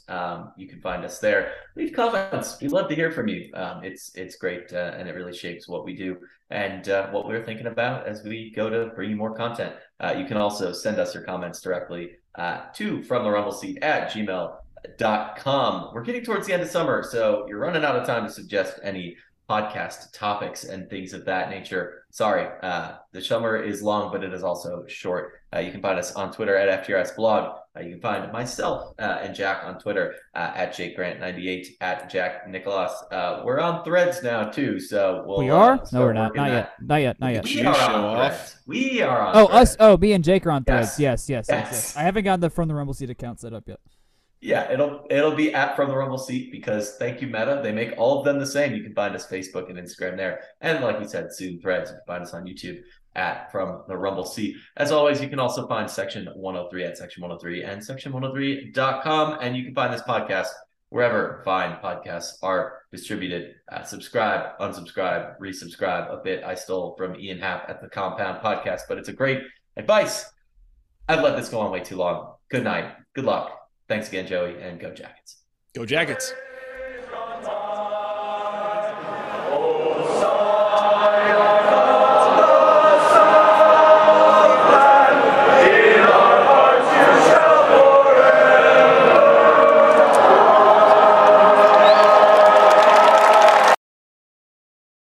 You can find us there. Leave comments. We'd love to hear from you. It's great, and it really shapes what we do and what we're thinking about as we go to bring you more content. You can also send us your comments directly to FromTheRumbleSeat@gmail.com. We're getting towards the end of summer, so you're running out of time to suggest any podcast topics and things of that nature. Sorry, the summer is long, but it is also short. You can find us on Twitter at FTRSblog. You can find myself and Jack on Twitter at JakeGrant98, at Jack Nicholas. We're on Threads now too, so we are. No, we're not. Not yet. We are on Threads. Us. Oh, me and Jake are on Threads. Yes. I haven't gotten the From the Rumble Seat account set up yet. Yeah, it'll be at From the Rumble Seat because thank you, Meta. They make all of them the same. You can find us Facebook and Instagram there. And like we said, soon Threads. You can find us on YouTube at From the Rumble Seat. As always, you can also find Section 103 at Section 103 and Section103.com. And you can find this podcast wherever fine podcasts are distributed. Subscribe, unsubscribe, resubscribe. A bit I stole from Ian Happ at the Compound Podcast, but it's a great advice. I've let this go on way too long. Good night. Good luck. Thanks again, Joey, and go Jackets. Go Jackets.